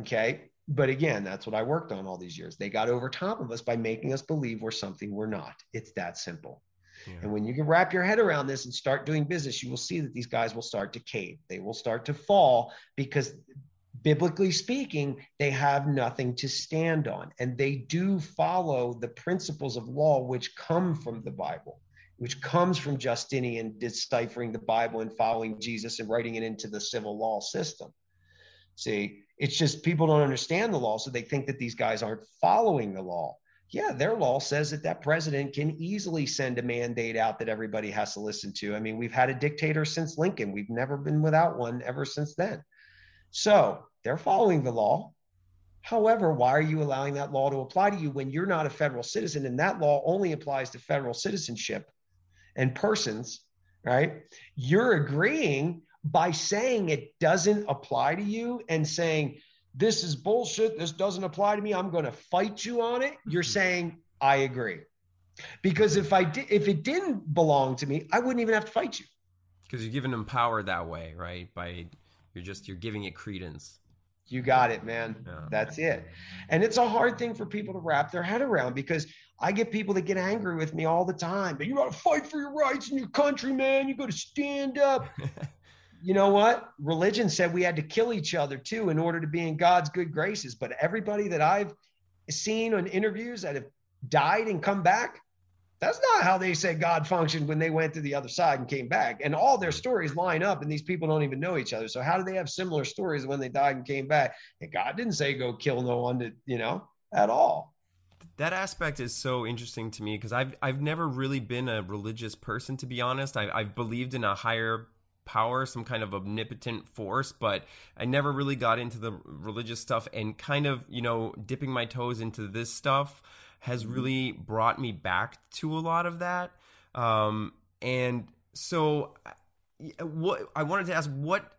Okay. But again, that's what I worked on all these years. They got over top of us by making us believe we're something we're not. It's that simple. Yeah. And when you can wrap your head around this and start doing business, you will see that these guys will start to cave. They will start to fall, because biblically speaking, they have nothing to stand on. And they do follow the principles of law, which come from the Bible, which comes from Justinian deciphering the Bible and following Jesus and writing it into the civil law system. See, it's just people don't understand the law, so they think that these guys aren't following the law. Yeah, their law says that that president can easily send a mandate out that everybody has to listen to. I mean, we've had a dictator since Lincoln. We've never been without one ever since then. So they're following the law. However, why are you allowing that law to apply to you when you're not a federal citizen? And that law only applies to federal citizenship and persons, right? You're agreeing by saying it doesn't apply to you and saying, this is bullshit. This doesn't apply to me. I'm going to fight you on it. You're saying, I agree. Because if I did, if it didn't belong to me, I wouldn't even have to fight you. Because you're giving them power that way, right? By you're just, you're giving it credence. You got it, man. Yeah. That's it. And it's a hard thing for people to wrap their head around, because I get people that get angry with me all the time. But you got to fight for your rights in your country, man. You got to stand up. You know what? Religion said we had to kill each other too in order to be in God's good graces. But everybody that I've seen on interviews that have died and come back, that's not how they said God functioned when they went to the other side and came back. And all their stories line up, and these people don't even know each other. So how do they have similar stories when they died and came back? And God didn't say go kill no one, to, you know, at all. That aspect is so interesting to me, because I've I've never really been a religious person, to be honest. I, I've believed in a higher power, some kind of omnipotent force, but I never really got into the religious stuff, and kind of, you know, dipping my toes into this stuff has really brought me back to a lot of that. Um, and so what I wanted to ask, what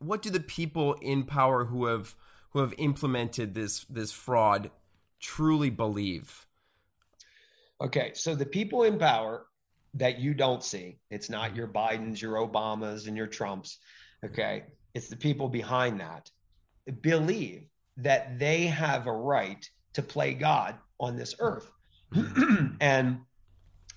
what do the people in power who have who have implemented this this fraud truly believe? Okay, so the people in power that you don't see, it's not your Bidens, your Obamas, and your Trumps, okay? It's the people behind that believe that they have a right to play God on this earth and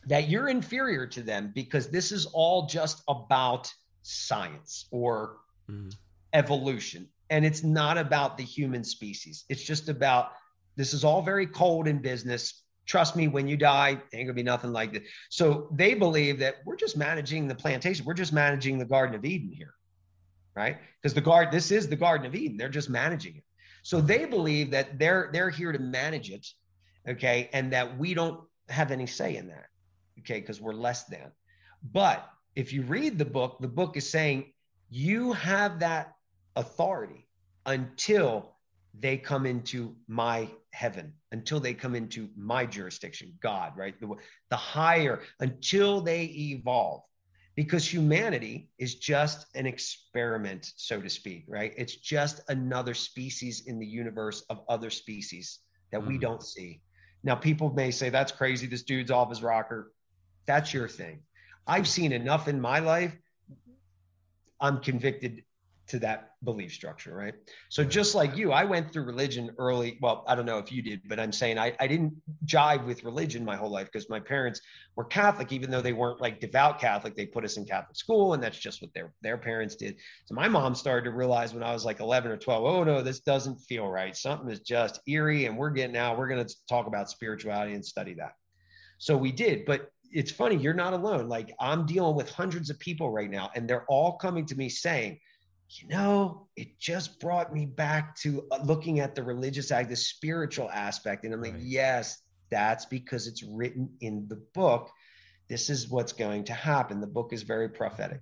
that you're inferior to them because this is all just about science or mm. evolution. And it's not about the human species. It's just about, this is all very cold in business. Trust me, when you die, ain't gonna be nothing like this. So they believe that we're just managing the plantation. We're just managing the Garden of Eden here, right? Because the guard, this is the Garden of Eden. They're just managing it. So they believe that they're they're here to manage it. Okay, and that we don't have any say in that, okay, because we're less than. But if you read the book, the book is saying you have that authority until they come into my heaven, until they come into my jurisdiction, God, right? The, the higher, until they evolve, because humanity is just an experiment, so to speak, right? It's just another species in the universe of other species that mm-hmm. we don't see. Now, people may say, that's crazy. This dude's off his rocker. That's your thing. I've seen enough in my life. I'm convicted to that belief structure, right? So just like you, I went through religion early. Well, I don't know if you did, but I'm saying I, I didn't jive with religion my whole life because my parents were Catholic, even though they weren't like devout Catholic. They put us in Catholic school, and that's just what their, their parents did. So my mom started to realize when I was like eleven or twelve, oh no, this doesn't feel right. Something is just eerie, and we're getting out, we're going to talk about spirituality and study that. So we did, but it's funny, you're not alone. Like, I'm dealing with hundreds of people right now, and they're all coming to me saying, you know, it just brought me back to looking at the religious act, the spiritual aspect. And I'm like, right. Yes, that's because it's written in the book. This is what's going to happen. The book is very prophetic.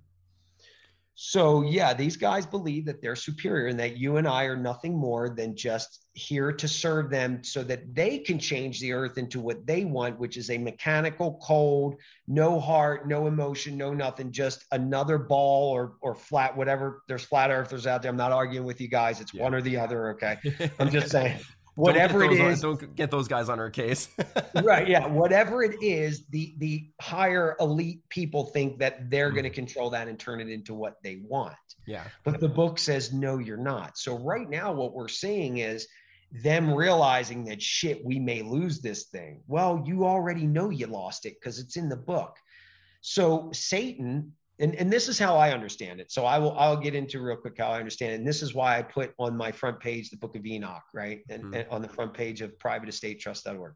So yeah, these guys believe that they're superior and that you and I are nothing more than just here to serve them so that they can change the earth into what they want, which is a mechanical, cold, no heart, no emotion, no nothing, just another ball or or flat, whatever. There's flat earthers out there. I'm not arguing with you guys. It's yeah. one or the other, okay? I'm just saying, whatever it is. On, don't get those guys on our case. Right, yeah. Whatever it is, the, the higher elite people think that they're mm. going to control that and turn it into what they want. Yeah. But the book says, no, you're not. So right now what we're seeing is them realizing that, shit, we may lose this thing. Well, you already know you lost it because it's in the book. So Satan, and, and this is how I understand it. So I will, I'll get into real quick how I understand it. And this is why I put on my front page, the Book of Enoch, right? And, mm-hmm. and on the front page of private estate trust dot org,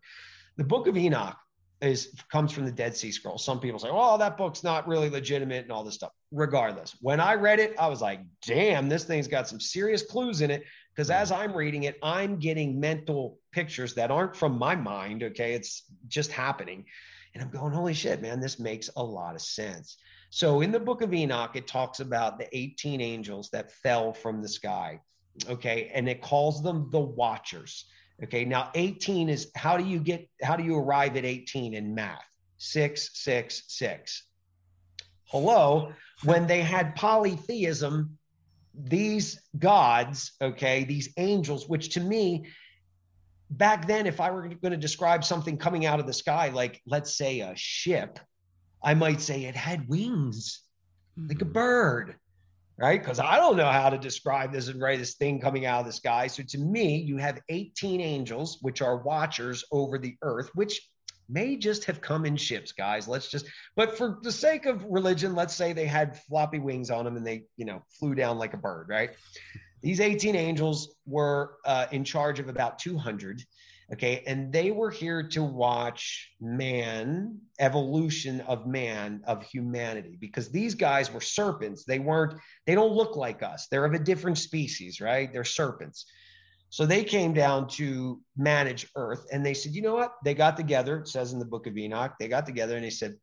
the Book of Enoch is comes from the Dead Sea Scrolls. Some people say, oh, that book's not really legitimate and all this stuff. Regardless, when I read it, I was like, damn, this thing's got some serious clues in it. Because mm-hmm. as I'm reading it, I'm getting mental pictures that aren't from my mind, okay? It's just happening. And I'm going, holy shit, man, this makes a lot of sense. So in the Book of Enoch, it talks about the eighteen angels that fell from the sky, okay? And it calls them the Watchers, okay? Now, eighteen is, how do you get, how do you arrive at eighteen in math? Six, six, six. Hello, when they had polytheism, these gods, okay, these angels, which to me, back then, if I were going to describe something coming out of the sky, like let's say a ship, I might say it had wings, like a bird, right? Because I don't know how to describe this and write this thing coming out of the sky. So to me, you have eighteen angels, which are watchers over the earth, which may just have come in ships, guys. Let's just, but for the sake of religion, let's say they had floppy wings on them and they, you know, flew down like a bird, right? These eighteen angels were uh, in charge of about two hundred, okay? And they were here to watch man, evolution of man, of humanity, because these guys were serpents. They weren't, they don't look like us. They're of a different species, right? They're serpents. So they came down to manage earth and they said, you know what? They got together, it says in the Book of Enoch, they got together and they said,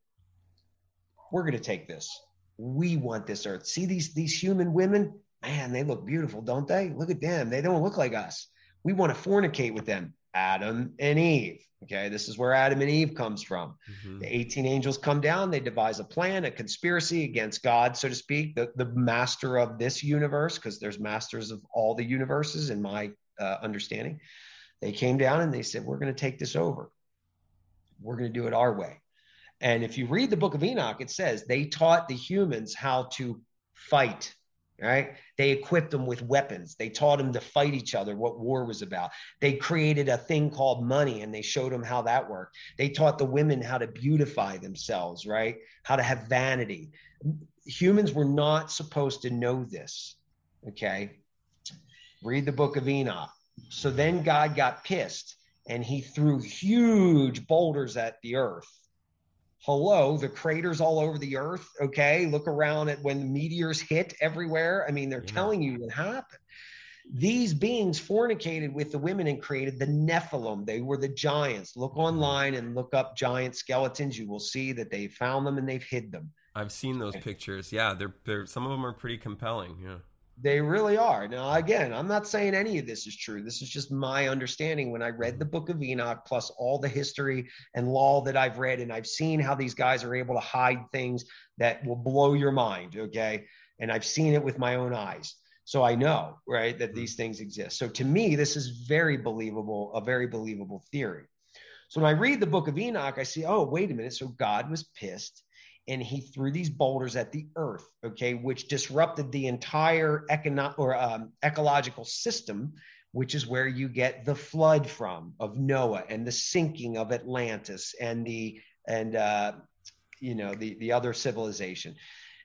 we're going to take this. We want this earth. See these, these human women? Man, they look beautiful, don't they? Look at them. They don't look like us. We want to fornicate with them. Adam and Eve. Okay, this is where Adam and Eve comes from. Mm-hmm. The eighteen angels come down. They devise a plan, a conspiracy against God, so to speak, the, the master of this universe, because there's masters of all the universes in my uh, understanding. They came down and they said, we're going to take this over. We're going to do it our way. And if you read the Book of Enoch, it says they taught the humans how to fight. Right? They equipped them with weapons. They taught them to fight each other, what war was about. They created a thing called money and they showed them how that worked. They taught the women how to beautify themselves, right? How to have vanity. Humans were not supposed to know this. Okay. Read the Book of Enoch. So then God got pissed and he threw huge boulders at the earth. Hello, the craters all over the earth. Okay, look around at when the meteors hit everywhere. I mean, they're yeah. telling you what happened. These beings fornicated with the women and created the Nephilim. They were the giants. Look online and look up giant skeletons. You will see that they found them and they've hid them. I've seen those okay. pictures. Yeah, they're, they're some of them are pretty compelling. Yeah, they really are. Now, again, I'm not saying any of this is true. This is just my understanding when I read the Book of Enoch, plus all the history and law that I've read. And I've seen how these guys are able to hide things that will blow your mind. Okay. And I've seen it with my own eyes. So I know, right, that these things exist. So to me, this is very believable, a very believable theory. So when I read the Book of Enoch, I see, oh, wait a minute. So God was pissed. And he threw these boulders at the earth, okay, which disrupted the entire econo- or um, ecological system, which is where you get the flood from of Noah and the sinking of Atlantis and the and uh, you know the the other civilization,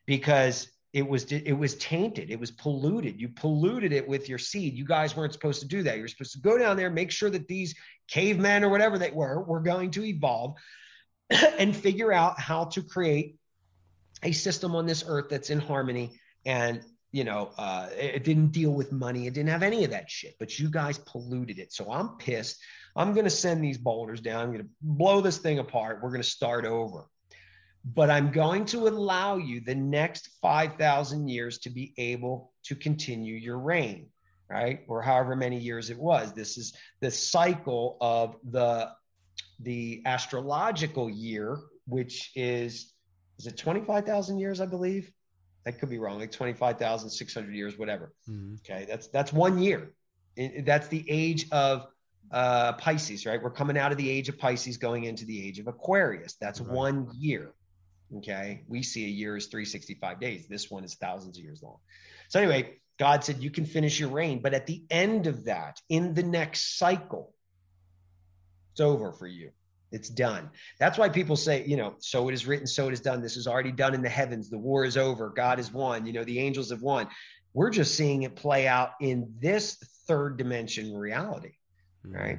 because it was it was tainted, it was polluted. You polluted it with your seed. You guys weren't supposed to do that. You were supposed to go down there, make sure that these cavemen or whatever they were were going to evolve and figure out how to create a system on this earth that's in harmony. And, you know, uh, it, it didn't deal with money. It didn't have any of that shit, but you guys polluted it. So I'm pissed. I'm going to send these boulders down. I'm going to blow this thing apart. We're going to start over. But I'm going to allow you the next five thousand years to be able to continue your reign, right? Or however many years it was. This is the cycle of the the astrological year, which is, is it twenty-five thousand years? I believe that could be wrong. Like twenty-five thousand six hundred years, whatever. Mm-hmm. Okay. That's, that's one year. It, that's the age of uh, Pisces, right? We're coming out of the age of Pisces, going into the age of Aquarius. That's right. One year. Okay. We see a year is three hundred sixty-five days. This one is thousands of years long. So anyway, God said, you can finish your reign, but at the end of that, in the next cycle, it's over for you. It's done. That's why people say, you know, so it is written, so it is done. This is already done in the heavens. The war is over. God has won. You know, the angels have won. We're just seeing it play out in this third dimension reality, mm-hmm. right?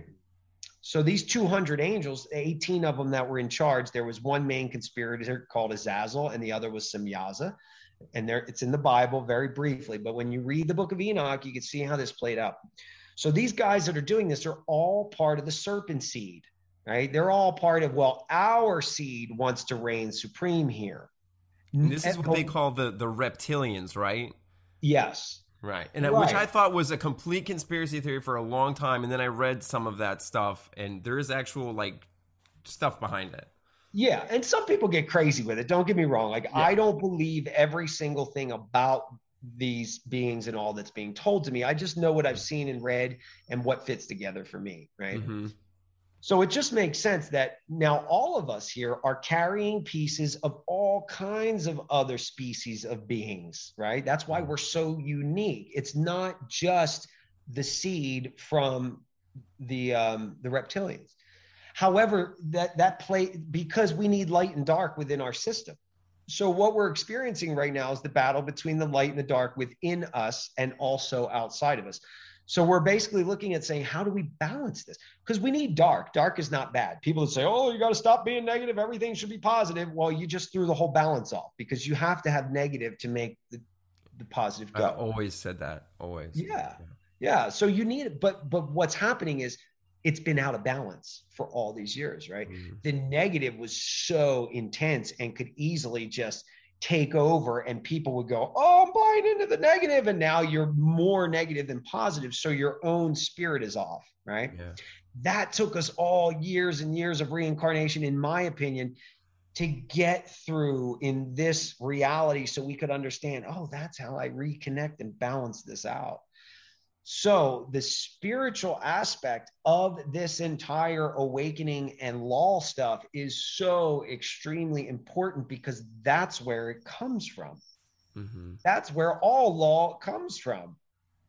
So these two hundred angels, eighteen of them that were in charge, there was one main conspirator called Azazel, and the other was Semyaza. And there, it's in the Bible very briefly, but when you read the Book of Enoch, you can see how this played out. So these guys that are doing this are all part of the serpent seed, right? They're all part of, well, our seed wants to reign supreme here. And this is what they call the, the reptilians, right? Yes. Right. And right. Which I thought was a complete conspiracy theory for a long time. And then I read some of that stuff and there is actual like stuff behind it. Yeah. And some people get crazy with it. Don't get me wrong. Like yeah. I don't believe every single thing about these beings and all that's being told to me. I just know what I've seen and read and what fits together for me, right? Mm-hmm. So it just makes sense that now all of us here are carrying pieces of all kinds of other species of beings, right? That's why we're so unique. It's not just the seed from the um, the reptilians. However, that that play because we need light and dark within our system. So what we're experiencing right now is the battle between the light and the dark within us and also outside of us. So we're basically looking at saying, how do we balance this? Because we need dark. Dark is not bad. People say, oh, you got to stop being negative. Everything should be positive. Well, you just threw the whole balance off because you have to have negative to make the, the positive go. I've always said that, always. Yeah. Yeah. So you need it. But, but what's happening is it's been out of balance for all these years, right? Mm-hmm. The negative was so intense and could easily just take over, and people would go, oh, I'm buying into the negative, and now you're more negative than positive, so your own spirit is off, right? Yeah. That took us all years and years of reincarnation, in my opinion, to get through in this reality so we could understand, oh, that's how I reconnect and balance this out. So the spiritual aspect of this entire awakening and law stuff is so extremely important because that's where it comes from. Mm-hmm. That's where all law comes from,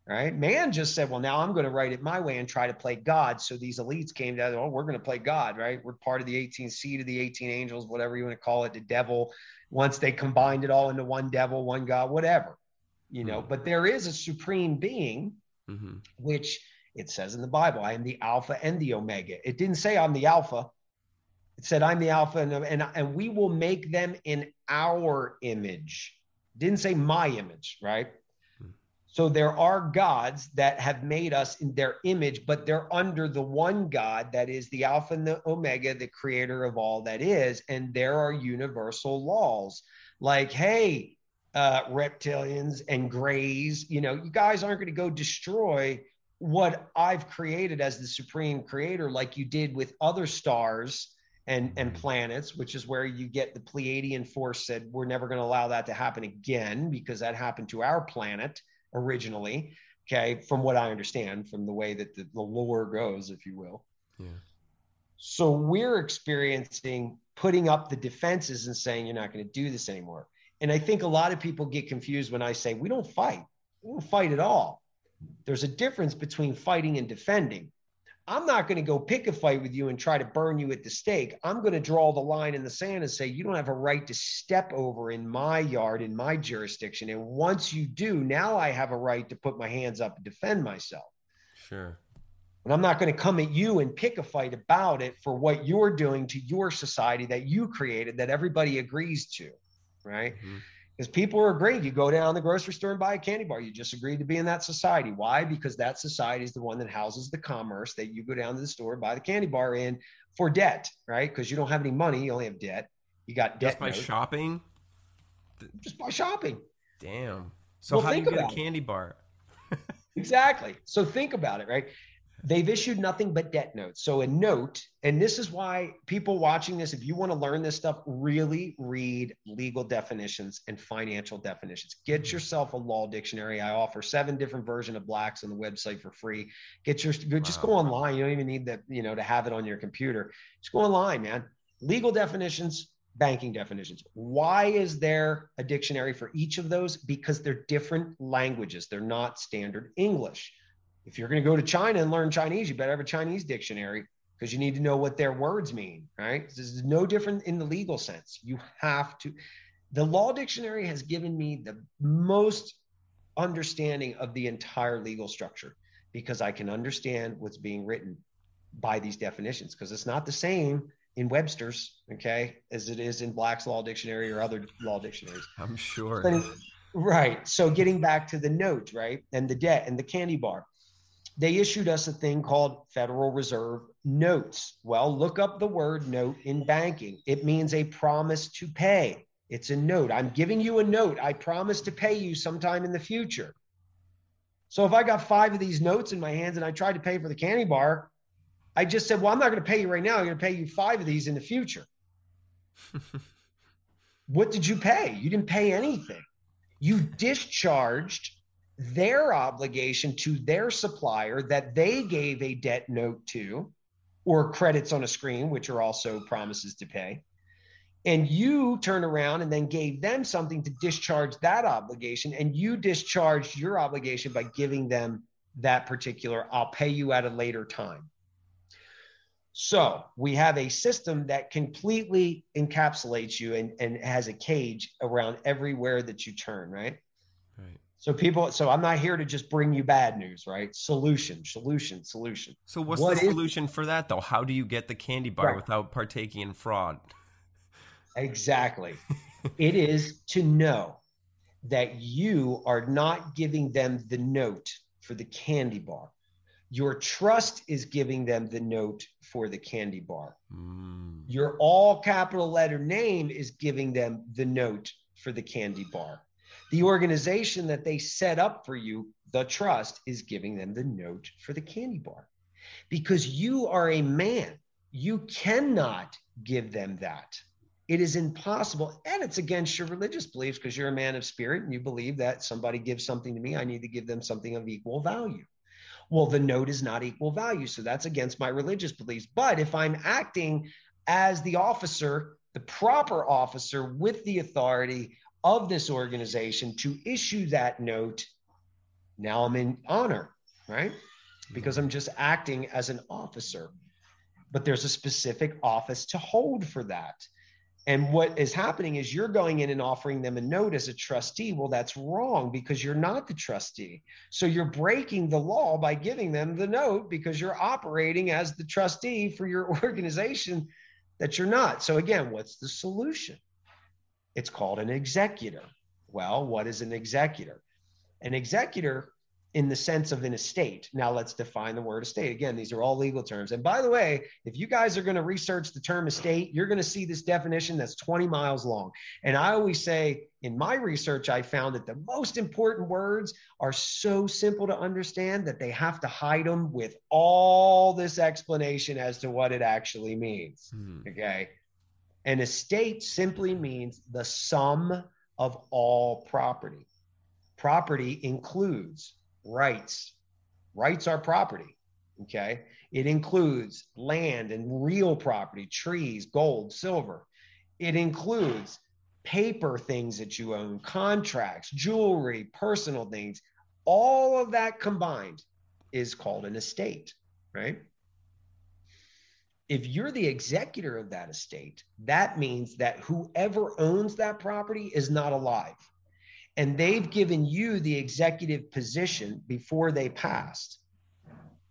right? Man just said, well, now I'm going to write it my way and try to play God. So these elites came down, oh, we're going to play God, right? We're part of the eighteen seed of the eighteen angels, whatever you want to call it, the devil. Once they combined it all into one devil, one God, whatever, you know, mm-hmm. But there is a supreme being. Mm-hmm. Which it says in the Bible, I am the Alpha and the Omega. It didn't say I'm the Alpha. It said I'm the Alpha and and, and we will make them in our image. It didn't say my image, right? Mm-hmm. So there are gods that have made us in their image, but they're under the one God that is the Alpha and the Omega, the creator of all that is. And there are universal laws like, hey, Uh, reptilians and grays, you know, you guys aren't going to go destroy what I've created as the supreme creator like you did with other stars and, and planets, which is where you get the Pleiadian force said, we're never going to allow that to happen again because that happened to our planet originally, okay, from what I understand, from the way that the, the lore goes, if you will. Yeah. So we're experiencing putting up the defenses and saying, you're not going to do this anymore. And I think a lot of people get confused when I say, we don't fight. We don't fight at all. There's a difference between fighting and defending. I'm not going to go pick a fight with you and try to burn you at the stake. I'm going to draw the line in the sand and say, you don't have a right to step over in my yard, in my jurisdiction. And once you do, now I have a right to put my hands up and defend myself. Sure. And I'm not going to come at you and pick a fight about it for what you're doing to your society that you created, that everybody agrees to. Right? Because mm-hmm. people are agreed. You go down the grocery store and buy a candy bar. You just agreed to be in that society. Why? Because that society is the one that houses the commerce that you go down to the store and buy the candy bar in for debt, right? Because you don't have any money. You only have debt. You got debt. Just by notes. shopping? Just by shopping. Damn. So well, how do you get a candy bar? Exactly. So think about it, right? They've issued nothing but debt notes. So a note, and this is why people watching this, if you want to learn this stuff, really read legal definitions and financial definitions. Get yourself a law dictionary. I offer seven different versions of Black's on the website for free. Get your, just wow. go online. You don't even need that, you know, to have it on your computer. Just go online, man. Legal definitions, banking definitions. Why is there a dictionary for each of those? Because they're different languages. They're not standard English. If you're going to go to China and learn Chinese, you better have a Chinese dictionary because you need to know what their words mean, right? This is no different in the legal sense. You have to. The law dictionary has given me the most understanding of the entire legal structure because I can understand what's being written by these definitions because it's not the same in Webster's, okay, as it is in Black's Law Dictionary or other law dictionaries. I'm sure. But, right. So getting back to the note, right, and the debt and the candy bar. They issued us a thing called Federal Reserve notes. Well, look up the word note in banking. It means a promise to pay. It's a note. I'm giving you a note. I promise to pay you sometime in the future. So if I got five of these notes in my hands and I tried to pay for the candy bar, I just said, well, I'm not going to pay you right now. I'm going to pay you five of these in the future. What did you pay? You didn't pay anything. You discharged their obligation to their supplier that they gave a debt note to, or credits on a screen, which are also promises to pay. And you turn around and then gave them something to discharge that obligation, and you discharged your obligation by giving them that particular, I'll pay you at a later time. So we have a system that completely encapsulates you and, and has a cage around everywhere that you turn, right? Right. So people, so I'm not here to just bring you bad news, right? Solution, solution, solution. So what's what the solution is, for that though? How do you get the candy bar right. without partaking in fraud? Exactly. It is to know that you are not giving them the note for the candy bar. Your trust is giving them the note for the candy bar. Mm. Your all capital letter name is giving them the note for the candy bar. The organization that they set up for you, the trust, is giving them the note for the candy bar. Because you are a man, you cannot give them that. It is impossible, and it's against your religious beliefs because you're a man of spirit and you believe that somebody gives something to me, I need to give them something of equal value. Well, the note is not equal value, so that's against my religious beliefs. But if I'm acting as the officer, the proper officer with the authority of this organization to issue that note, now I'm in honor, right? Because I'm just acting as an officer. But there's a specific office to hold for that. And what is happening is you're going in and offering them a note as a trustee. Well, that's wrong because you're not the trustee. So you're breaking the law by giving them the note because you're operating as the trustee for your organization that you're not. So again, what's the solution? It's called an executor. Well, what is an executor? An executor in the sense of an estate. Now let's define the word estate. Again, these are all legal terms. And by the way, if you guys are going to research the term estate, you're going to see this definition that's twenty miles long. And I always say in my research, I found that the most important words are so simple to understand that they have to hide them with all this explanation as to what it actually means. Mm-hmm. Okay. An estate simply means the sum of all property. Property includes rights. Rights are property, okay? It includes land and real property, trees, gold, silver. It includes paper things that you own, contracts, jewelry, personal things. All of that combined is called an estate, right? If you're the executor of that estate, that means that whoever owns that property is not alive. And they've given you the executive position before they passed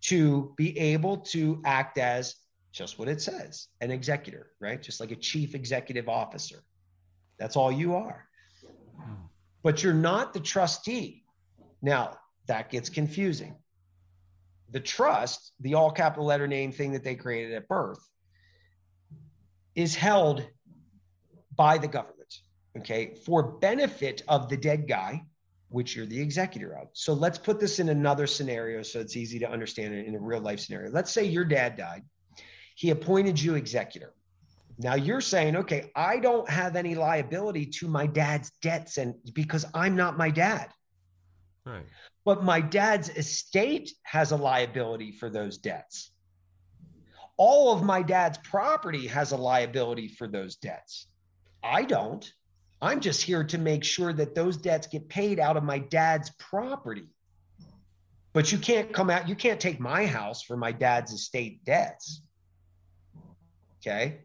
to be able to act as just what it says, an executor, right? Just like a chief executive officer. That's all you are. But you're not the trustee. Now, that gets confusing. The trust, the all capital letter name thing that they created at birth, is held by the government. Okay, for benefit of the dead guy, which you're the executor of. So let's put this in another scenario so it's easy to understand it in a real life scenario. Let's say your dad died. He appointed you executor. Now you're saying, okay, I don't have any liability to my dad's debts and because I'm not my dad. Right. But my dad's estate has a liability for those debts. All of my dad's property has a liability for those debts. I don't. I'm just here to make sure that those debts get paid out of my dad's property. But you can't come out, you can't take my house for my dad's estate debts. Okay?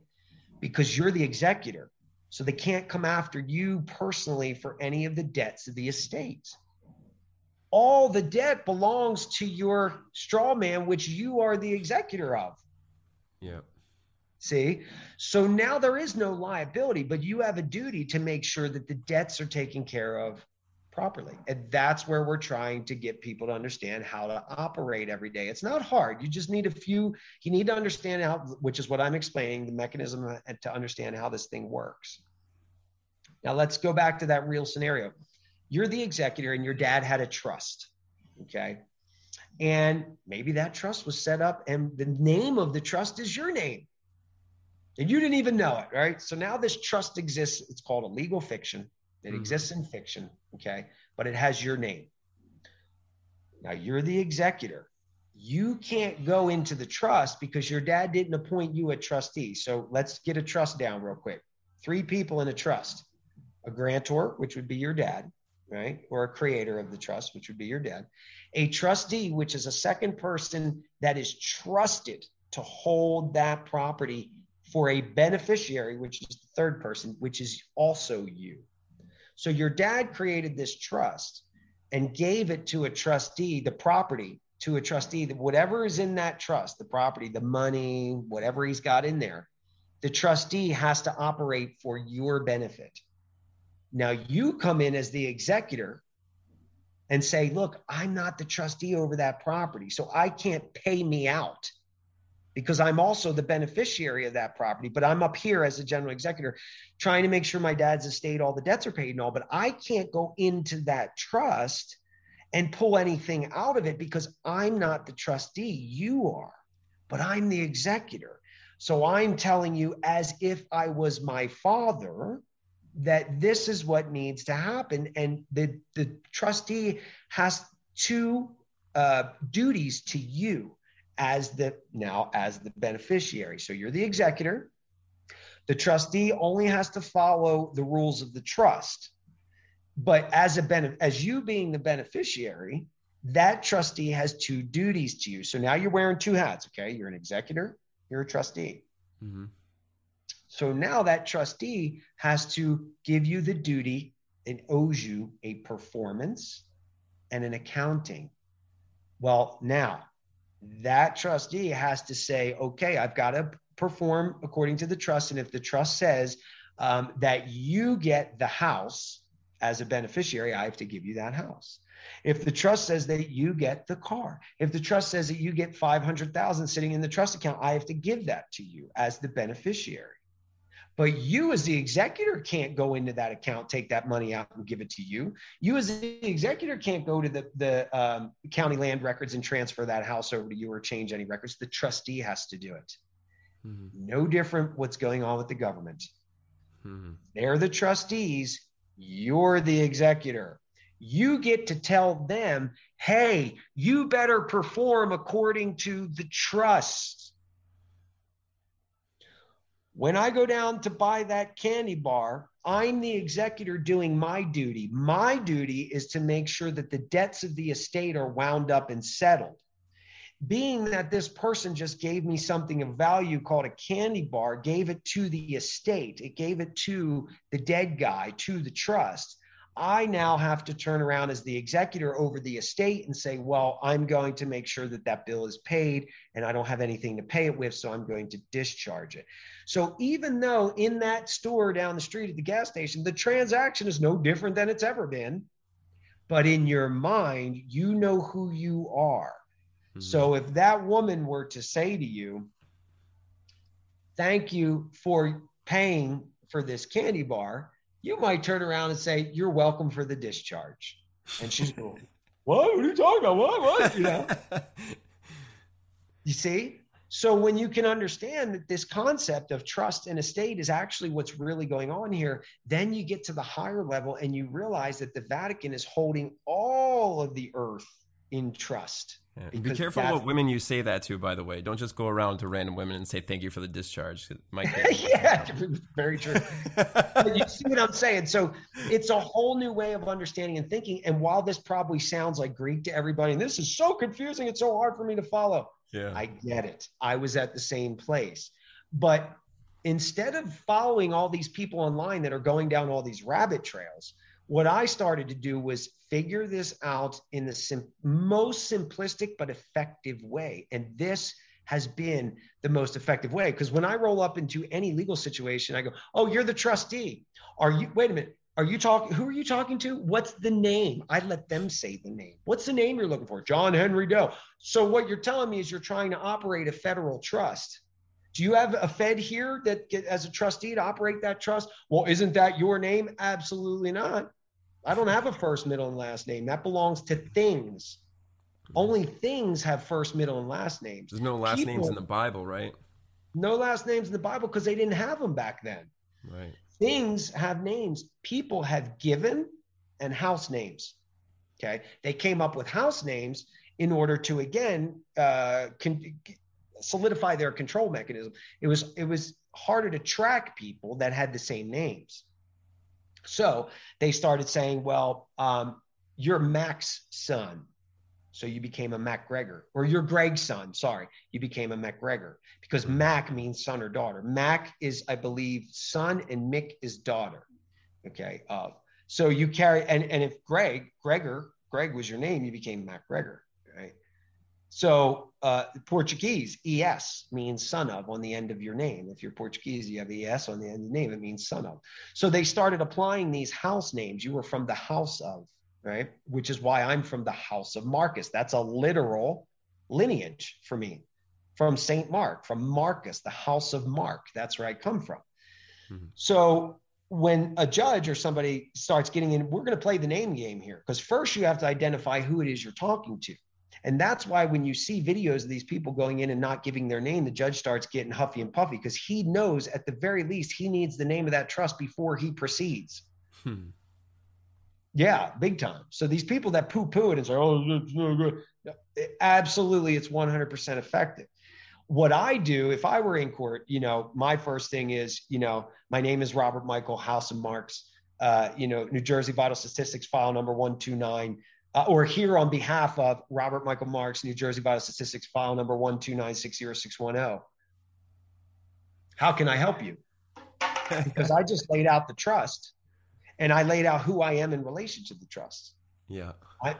Because you're the executor. So they can't come after you personally for any of the debts of the estate. All the debt belongs to your straw man, which you are the executor of. Yeah. See, so now there is no liability, but you have a duty to make sure that the debts are taken care of properly. And that's where we're trying to get people to understand how to operate every day. It's not hard. You just need a few, you need to understand how, which is what I'm explaining, the mechanism to understand how this thing works. Now let's go back to that real scenario. You're the executor and your dad had a trust, okay? And maybe that trust was set up and the name of the trust is your name. And you didn't even know it, right? So now this trust exists. It's called a legal fiction. It mm-hmm. exists in fiction, okay? But it has your name. Now you're the executor. you can't go into the trust because your dad didn't appoint you a trustee. So let's get a trust down real quick. Three people in a trust: a grantor, which would be your dad, right? Or a creator of the trust, which would be your dad. A trustee, which is a second person that is trusted to hold that property for a beneficiary, which is the third person, which is also you. So your dad created this trust and gave it to a trustee, the property, to a trustee, that whatever is in that trust, the property, the money, whatever he's got in there, the trustee has to operate for your benefit. Now you come in as the executor and say, look, I'm not the trustee over that property, so I can't pay me out because I'm also the beneficiary of that property, but I'm up here as a general executor trying to make sure my dad's estate, all the debts are paid and all, but I can't go into that trust and pull anything out of it because I'm not the trustee. You are, but I'm the executor. So I'm telling you as if I was my father that this is what needs to happen. And the, the trustee has two uh, duties to you as the, now as the beneficiary. So you're the executor. The trustee only has to follow the rules of the trust. But as a benef- as you being the beneficiary, that trustee has two duties to you. So now you're wearing two hats, okay? You're an executor, you're a trustee. Mm-hmm. So now that trustee has to give you the duty and owes you a performance and an accounting. Well, now that trustee has to say, okay, I've got to perform according to the trust. And if the trust says um, that you get the house, as a beneficiary, I have to give you that house. If the trust says that you get the car, if the trust says that you get five hundred thousand sitting in the trust account, I have to give that to you as the beneficiary. But you as the executor can't go into that account, take that money out and give it to you. You as the executor can't go to the, the um, county land records and transfer that house over to you or change any records. The trustee has to do it. Mm-hmm. No different what's going on with the government. Mm-hmm. They're the trustees. You're the executor. You get to tell them, hey, you better perform according to the trust. When I go down to buy that candy bar, I'm the executor doing my duty. My duty is to make sure that the debts of the estate are wound up and settled. Being that this person just gave me something of value called a candy bar, gave it to the estate, it gave it to the dead guy, to the trust, I now have to turn around as the executor over the estate and say, well, I'm going to make sure that that bill is paid and I don't have anything to pay it with, so I'm going to discharge it. So even though in that store down the street at the gas station, the transaction is no different than it's ever been, but in your mind, you know who you are. So if that woman were to say to you, thank you for paying for this candy bar, you might turn around and say, you're welcome for the discharge. And she's going, what? What are you talking about? What? What? You know? You see? So when you can understand that this concept of trust and estate is actually what's really going on here, then you get to the higher level and you realize that the Vatican is holding all of the earth in trust. Yeah. Be careful what women you say that to, by the way. Don't just go around to random women and say, thank you for the discharge. Yeah, very true. But you see what I'm saying? So it's a whole new way of understanding and thinking. And while this probably sounds like Greek to everybody, and this is so confusing, it's so hard for me to follow. Yeah, I get it. I was at the same place. But instead of following all these people online that are going down all these rabbit trails, what I started to do was figure this out in the sim- most simplistic but effective way. And this has been the most effective way. Because when I roll up into any legal situation, I go, oh, you're the trustee. Are you, wait a minute, are you talking, who are you talking to? What's the name? I let them say the name. What's the name you're looking for? John Henry Doe. So what you're telling me is you're trying to operate a federal trust. Do you have a Fed here that get, as a trustee to operate that trust? Well, isn't that your name? Absolutely not. I don't have a first, middle, and last name. That belongs to things. Only things have first, middle, and last names. There's no last People, names in the Bible, right? No last names in the Bible because they didn't have them back then. Right. Things have names. People have given and house names. Okay. They came up with house names in order to, again, uh, con- solidify their control mechanism. It was, it was harder to track people that had the same names. So they started saying, well, um, you're Mac's son, so you became a MacGregor, or you're Greg's son, sorry, you became a MacGregor, because Mac means son or daughter. Mac is, I believe, son, and Mick is daughter, okay? Uh, so you carry, and, and if Greg, Gregor, Greg was your name, you became MacGregor, right? So uh, Portuguese, E S means son of on the end of your name. If you're Portuguese, you have E S on the end of the name, it means son of. So they started applying these house names. You were from the house of, right? Which is why I'm from the House of Marcus. That's a literal lineage for me, from Saint Mark, from Marcus, the House of Mark. That's where I come from. Mm-hmm. So when a judge or somebody starts getting in, we're going to play the name game here, because first you have to identify who it is you're talking to. And that's why when you see videos of these people going in and not giving their name, the judge starts getting huffy and puffy, because he knows at the very least he needs the name of that trust before he proceeds. Hmm. Yeah, big time. So these people that poo-poo it and say, oh, it's no good. Absolutely, it's one hundred percent effective. What I do, if I were in court, you know, my first thing is, you know, my name is Robert Michael, House of Marks, uh, you know, New Jersey Vital Statistics file number one two nine, uh, or here on behalf of Robert Michael Marks, New Jersey Vital Statistics file number one two nine six zero six one zero. How can I help you? Because I just laid out the trust. And I laid out who I am in relation to the trust. Yeah. I,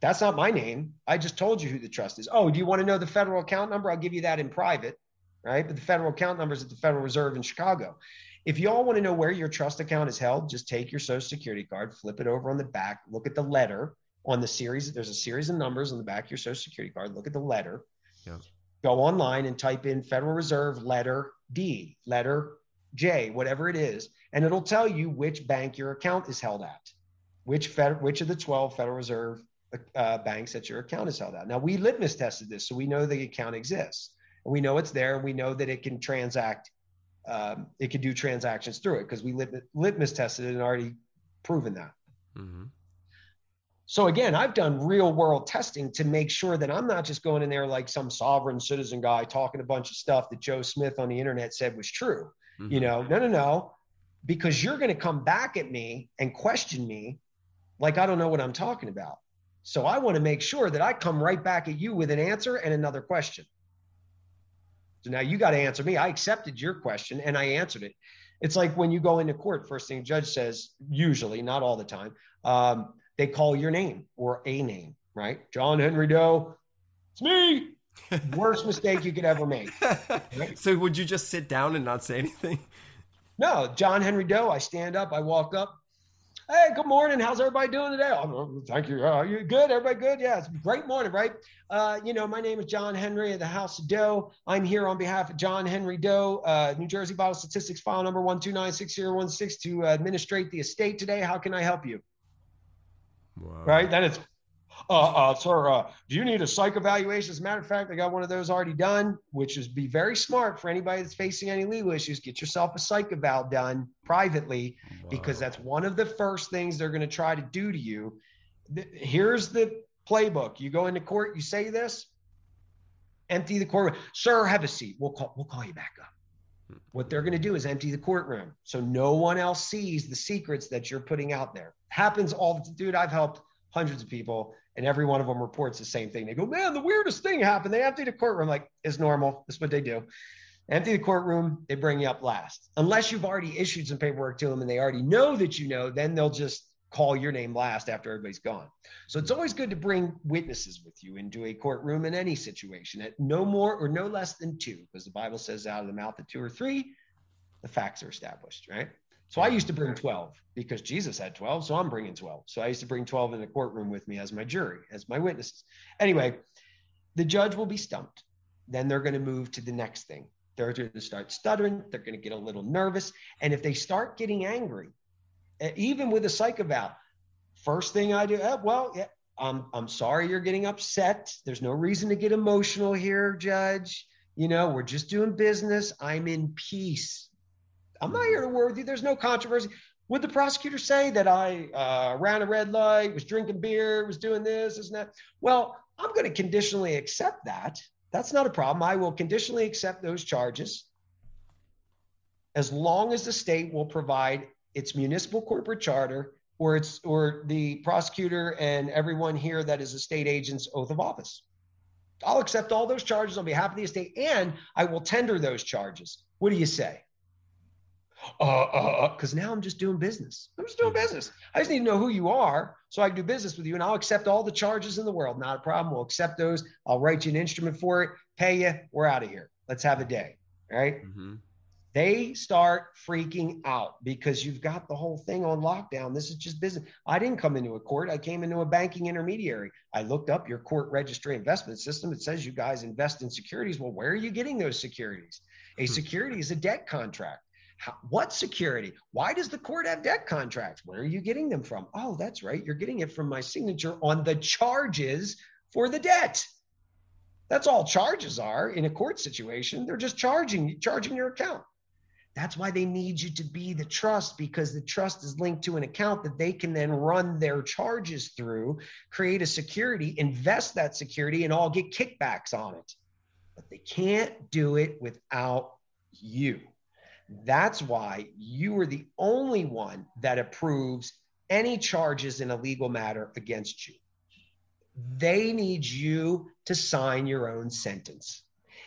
that's not my name. I just told you who the trust is. Oh, do you want to know the federal account number? I'll give you that in private, right? But the federal account number is at the Federal Reserve in Chicago. If you all want to know where your trust account is held, just take your Social Security card, flip it over on the back, look at the letter on the series. There's a series of numbers on the back of your Social Security card. Look at the letter. Yeah. Go online and type in Federal Reserve letter D, letter J, whatever it is, and it'll tell you which bank your account is held at, which fed, which of the twelve Federal Reserve uh, banks that your account is held at. Now, we litmus tested this, so we know the account exists. And we know it's there. We know that it can transact, um, it can do transactions through it, because we lit, litmus tested it and already proven that. Mm-hmm. So again, I've done real world testing to make sure that I'm not just going in there like some sovereign citizen guy talking a bunch of stuff that Joe Smith on the internet said was true. You know, no, no, no, because you're going to come back at me and question me like I don't know what I'm talking about. So I want to make sure that I come right back at you with an answer and another question. So now you got to answer me. I accepted your question and I answered it. It's like when you go into court, first thing the judge says, usually, not all the time, um, they call your name or a name, right? John Henry Doe, it's me. Worst mistake you could ever make. Right? So would you just sit down and not say anything? No, John Henry Doe. I stand up. I walk up. Hey, good morning. How's everybody doing today? Oh, thank you. Are you good? Everybody good? Yeah, it's a great morning, right? Uh, you know, my name is John Henry of the House of Doe. I'm here on behalf of John Henry Doe, uh, New Jersey Vital Statistics file number one two nine six zero one six to administrate the estate today. How can I help you? Wow. Right? That is. Uh, uh, sir, uh, do you need a psych evaluation? As a matter of fact, I got one of those already done, which is be very smart for anybody that's facing any legal issues. Get yourself a psych eval done privately, wow. because that's one of the first things they're going to try to do to you. Th- here's the playbook. You go into court, you say this, empty the courtroom. Sir, have a seat. We'll call, we'll call you back up. What they're going to do is empty the courtroom. So no one else sees the secrets that you're putting out there. Happens all the dude, I've helped hundreds of people, and every one of them reports the same thing. They go, man, the weirdest thing happened. They emptied the courtroom. Like, it's normal. That's what they do. Empty the courtroom. They bring you up last. Unless you've already issued some paperwork to them and they already know that you know, then they'll just call your name last after everybody's gone. So it's always good to bring witnesses with you into a courtroom in any situation at no more or no less than two, because the Bible says out of the mouth of two or three, the facts are established, right? So I used to bring twelve because Jesus had twelve, so I'm bringing twelve. So I used to bring twelve in the courtroom with me as my jury, as my witnesses. Anyway, the judge will be stumped. Then they're going to move to the next thing. They're going to start stuttering. They're going to get a little nervous. And if they start getting angry, even with a psych eval, first thing I do, oh, well, yeah, I'm, I'm sorry you're getting upset. There's no reason to get emotional here, judge. You know, we're just doing business. I'm in peace. I'm not here to war with you. There's no controversy. Would the prosecutor say that I uh, ran a red light, was drinking beer, was doing this, isn't that? Well, I'm going to conditionally accept that. That's not a problem. I will conditionally accept those charges as long as the state will provide its municipal corporate charter or its or the prosecutor and everyone here that is a state agent's oath of office. I'll accept all those charges on behalf of the estate, and I will tender those charges. What do you say? Uh, uh, because now I'm just doing business. I'm just doing business. I just need to know who you are so I can do business with you, and I'll accept all the charges in the world. Not a problem. We'll accept those. I'll write you an instrument for it, pay you. We're out of here. Let's have a day. All right. Mm-hmm. They start freaking out because you've got the whole thing on lockdown. This is just business. I didn't come into a court. I came into a banking intermediary. I looked up your court registry investment system. It says you guys invest in securities. Well, where are you getting those securities? A security is a debt contract. How, what security? Why does the court have debt contracts? Where are you getting them from? Oh, that's right. You're getting it from my signature on the charges for the debt. That's all charges are in a court situation. They're just charging, charging your account. That's why they need you to be the trust, because the trust is linked to an account that they can then run their charges through, create a security, invest that security, and all get kickbacks on it. But they can't do it without you. That's why you are the only one that approves any charges in a legal matter against you. They need you to sign your own sentence.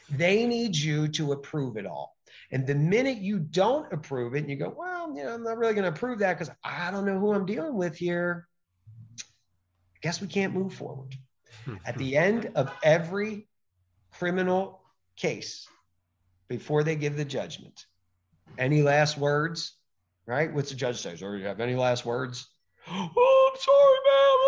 They need you to approve it all. And the minute you don't approve it and you go, well, you know, I'm not really going to approve that because I don't know who I'm dealing with here. I guess we can't move forward. At the end of every criminal case, before they give the judgment, any last words, right? What's the judge says? Or you have any last words? Oh, I'm sorry, man.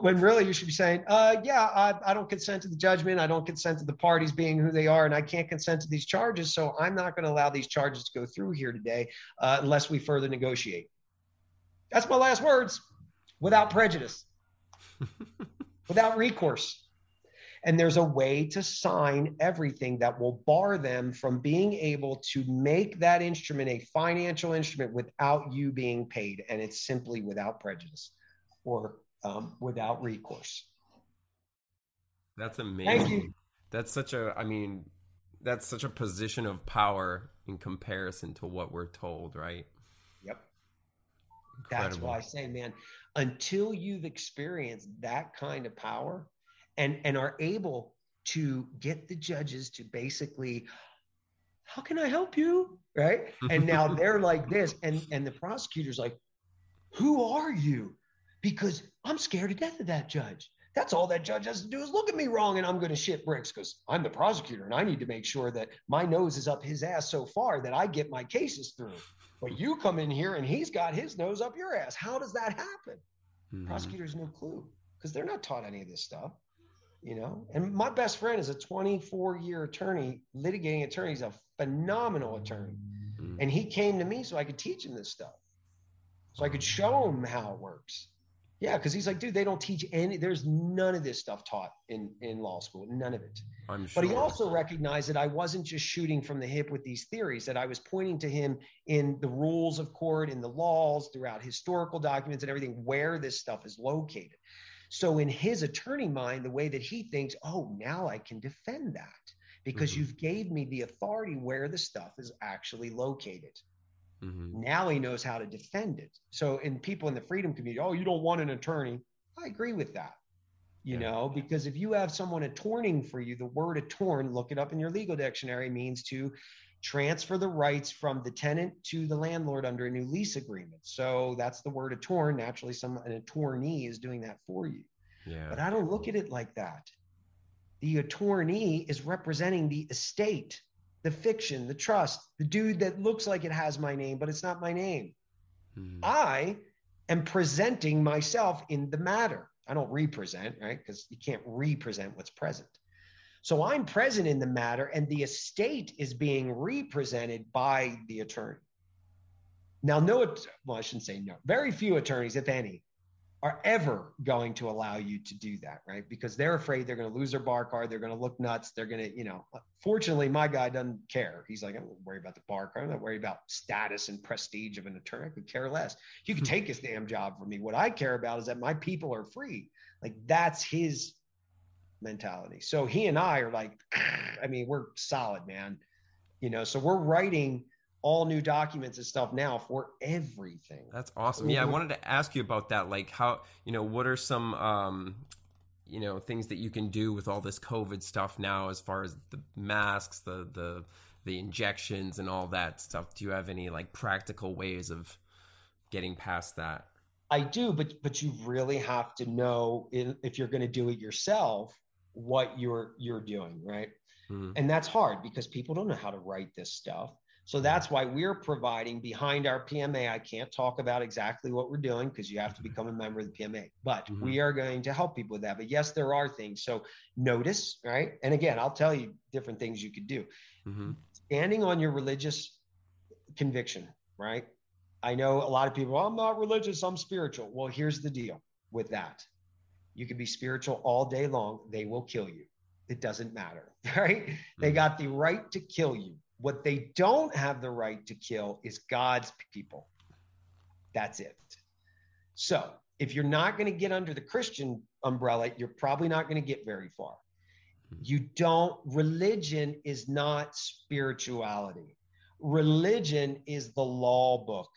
When really you should be saying, uh, yeah, I, I don't consent to the judgment. I don't consent to the parties being who they are, and I can't consent to these charges. So I'm not going to allow these charges to go through here today uh, unless we further negotiate. That's my last words, without prejudice, without recourse. And there's a way to sign everything that will bar them from being able to make that instrument a financial instrument without you being paid. And it's simply without prejudice or um, without recourse. That's amazing. Thank you. That's such a, I mean, that's such a position of power in comparison to what we're told, right? Yep. Incredible. That's why I say, man, until you've experienced that kind of power, and and are able to get the judges to basically, how can I help you, right? And now they're like this, and, and the prosecutor's like, who are you? Because I'm scared to death of that judge. That's all that judge has to do is look at me wrong, and I'm going to shit bricks because I'm the prosecutor, and I need to make sure that my nose is up his ass so far that I get my cases through. But you come in here, and he's got his nose up your ass. How does that happen? Mm-hmm. Prosecutors no clue because they're not taught any of this stuff. You know, and my best friend is a twenty-four year attorney, litigating attorney. He's a phenomenal attorney. Mm. And he came to me so I could teach him this stuff. So I could show him how it works. Yeah. Cause he's like, dude, they don't teach any, there's none of this stuff taught in, in law school. None of it. I'm sure. But he also recognized that I wasn't just shooting from the hip with these theories, that I was pointing to him in the rules of court, in the laws, throughout historical documents and everything, where this stuff is located. So in his attorney mind, the way that he thinks, oh, now I can defend that because mm-hmm. you've gave me the authority where the stuff is actually located. Mm-hmm. Now he knows how to defend it. So in people in the freedom community, oh, you don't want an attorney. I agree with that, you yeah. know, because if you have someone attorning for you, the word attorn, look it up in your legal dictionary, means to transfer the rights from the tenant to the landlord under a new lease agreement. So that's the word attorn. Naturally, some an attorney is doing that for you. Yeah. But I don't look at it like that. The attorney is representing the estate, the fiction, the trust, the dude that looks like it has my name, but it's not my name. Mm-hmm. I am presenting myself in the matter. I don't represent, right? Because you can't represent what's present. So I'm present in the matter, and the estate is being represented by the attorney. Now, no, well, I shouldn't say no. Very few attorneys, if any, are ever going to allow you to do that, right? Because they're afraid they're going to lose their bar card. They're going to look nuts. They're going to, you know, fortunately, my guy doesn't care. He's like, I'm not worried about the bar card. I'm not worried about status and prestige of an attorney. I could care less. You can take his damn job from me. What I care about is that my people are free. Like, that's his mentality. So he and I are like, I mean, we're solid, man. You know, so we're writing all new documents and stuff now for everything. That's awesome. Yeah, I wanted to ask you about that. Like, how, you know, what are some, um, you know, things that you can do with all this COVID stuff now, as far as the masks, the the the injections, and all that stuff? Do you have any like practical ways of getting past that? I do, but but you really have to know, if you're going to do it yourself, what you're you're doing, right? Mm-hmm. And that's hard because people don't know how to write this stuff. So that's why we're providing behind our P M A. I can't talk about exactly what we're doing because you have to become a member of the P M A, but mm-hmm. we are going to help people with that. But yes, there are things. So notice, right? And again, I'll tell you different things you could do. Mm-hmm. Standing on your religious conviction, right? I know a lot of people, I'm not religious, I'm spiritual. Well, here's the deal with that. You can be spiritual all day long. They will kill you. It doesn't matter, right? Mm-hmm. They got the right to kill you. What they don't have the right to kill is God's people. That's it. So if you're not going to get under the Christian umbrella, you're probably not going to get very far. You don't, religion is not spirituality. Religion is the law book.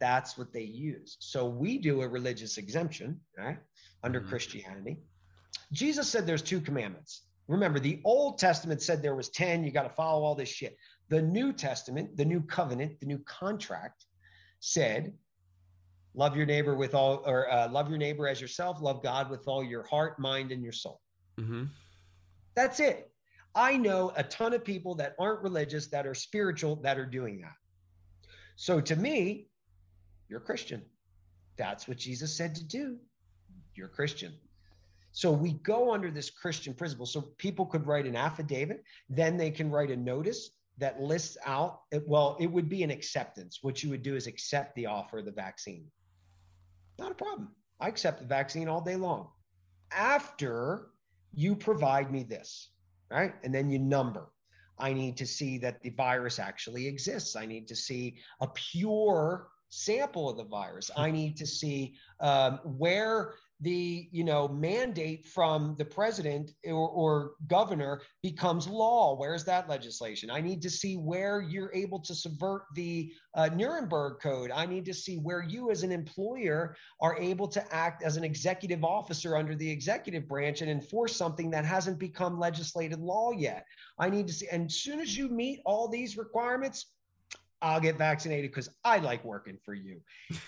That's what they use. So we do a religious exemption, right? Under mm-hmm. Christianity. Jesus said there's two commandments. Remember, the Old Testament said there was ten, you got to follow all this shit. The New Testament, the new covenant, the new contract said, love your neighbor with all, or uh, love your neighbor as yourself, love God with all your heart, mind, and your soul. Mm-hmm. That's it. I know a ton of people that aren't religious, that are spiritual, that are doing that. So to me, you're a Christian. That's what Jesus said to do. You're a Christian. So we go under this Christian principle. So people could write an affidavit, then they can write a notice that lists out, well, it would be an acceptance. What you would do is accept the offer of the vaccine. Not a problem. I accept the vaccine all day long. After you provide me this, right? And then you number. I need to see that the virus actually exists. I need to see a pure sample of the virus. I need to see um, where the, you know, mandate from the president or, or governor becomes law. Where's that legislation? I need to see where you're able to subvert the uh, Nuremberg Code. I need to see where you as an employer are able to act as an executive officer under the executive branch and enforce something that hasn't become legislated law yet. I need to see, and as soon as you meet all these requirements, I'll get vaccinated because I like working for you.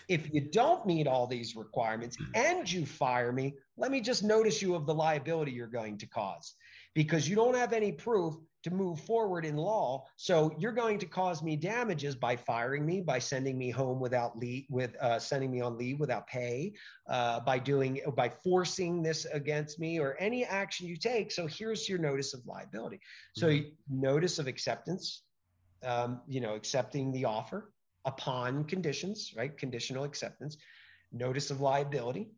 If you don't meet all these requirements and you fire me, let me just notice you of the liability you're going to cause because you don't have any proof to move forward in law. So you're going to cause me damages by firing me, by sending me home without leave, with uh, sending me on leave without pay, uh, by doing, by forcing this against me or any action you take. So here's your notice of liability. So mm-hmm. notice of acceptance. Um, you know, accepting the offer upon conditions, right? Conditional acceptance, notice of liability.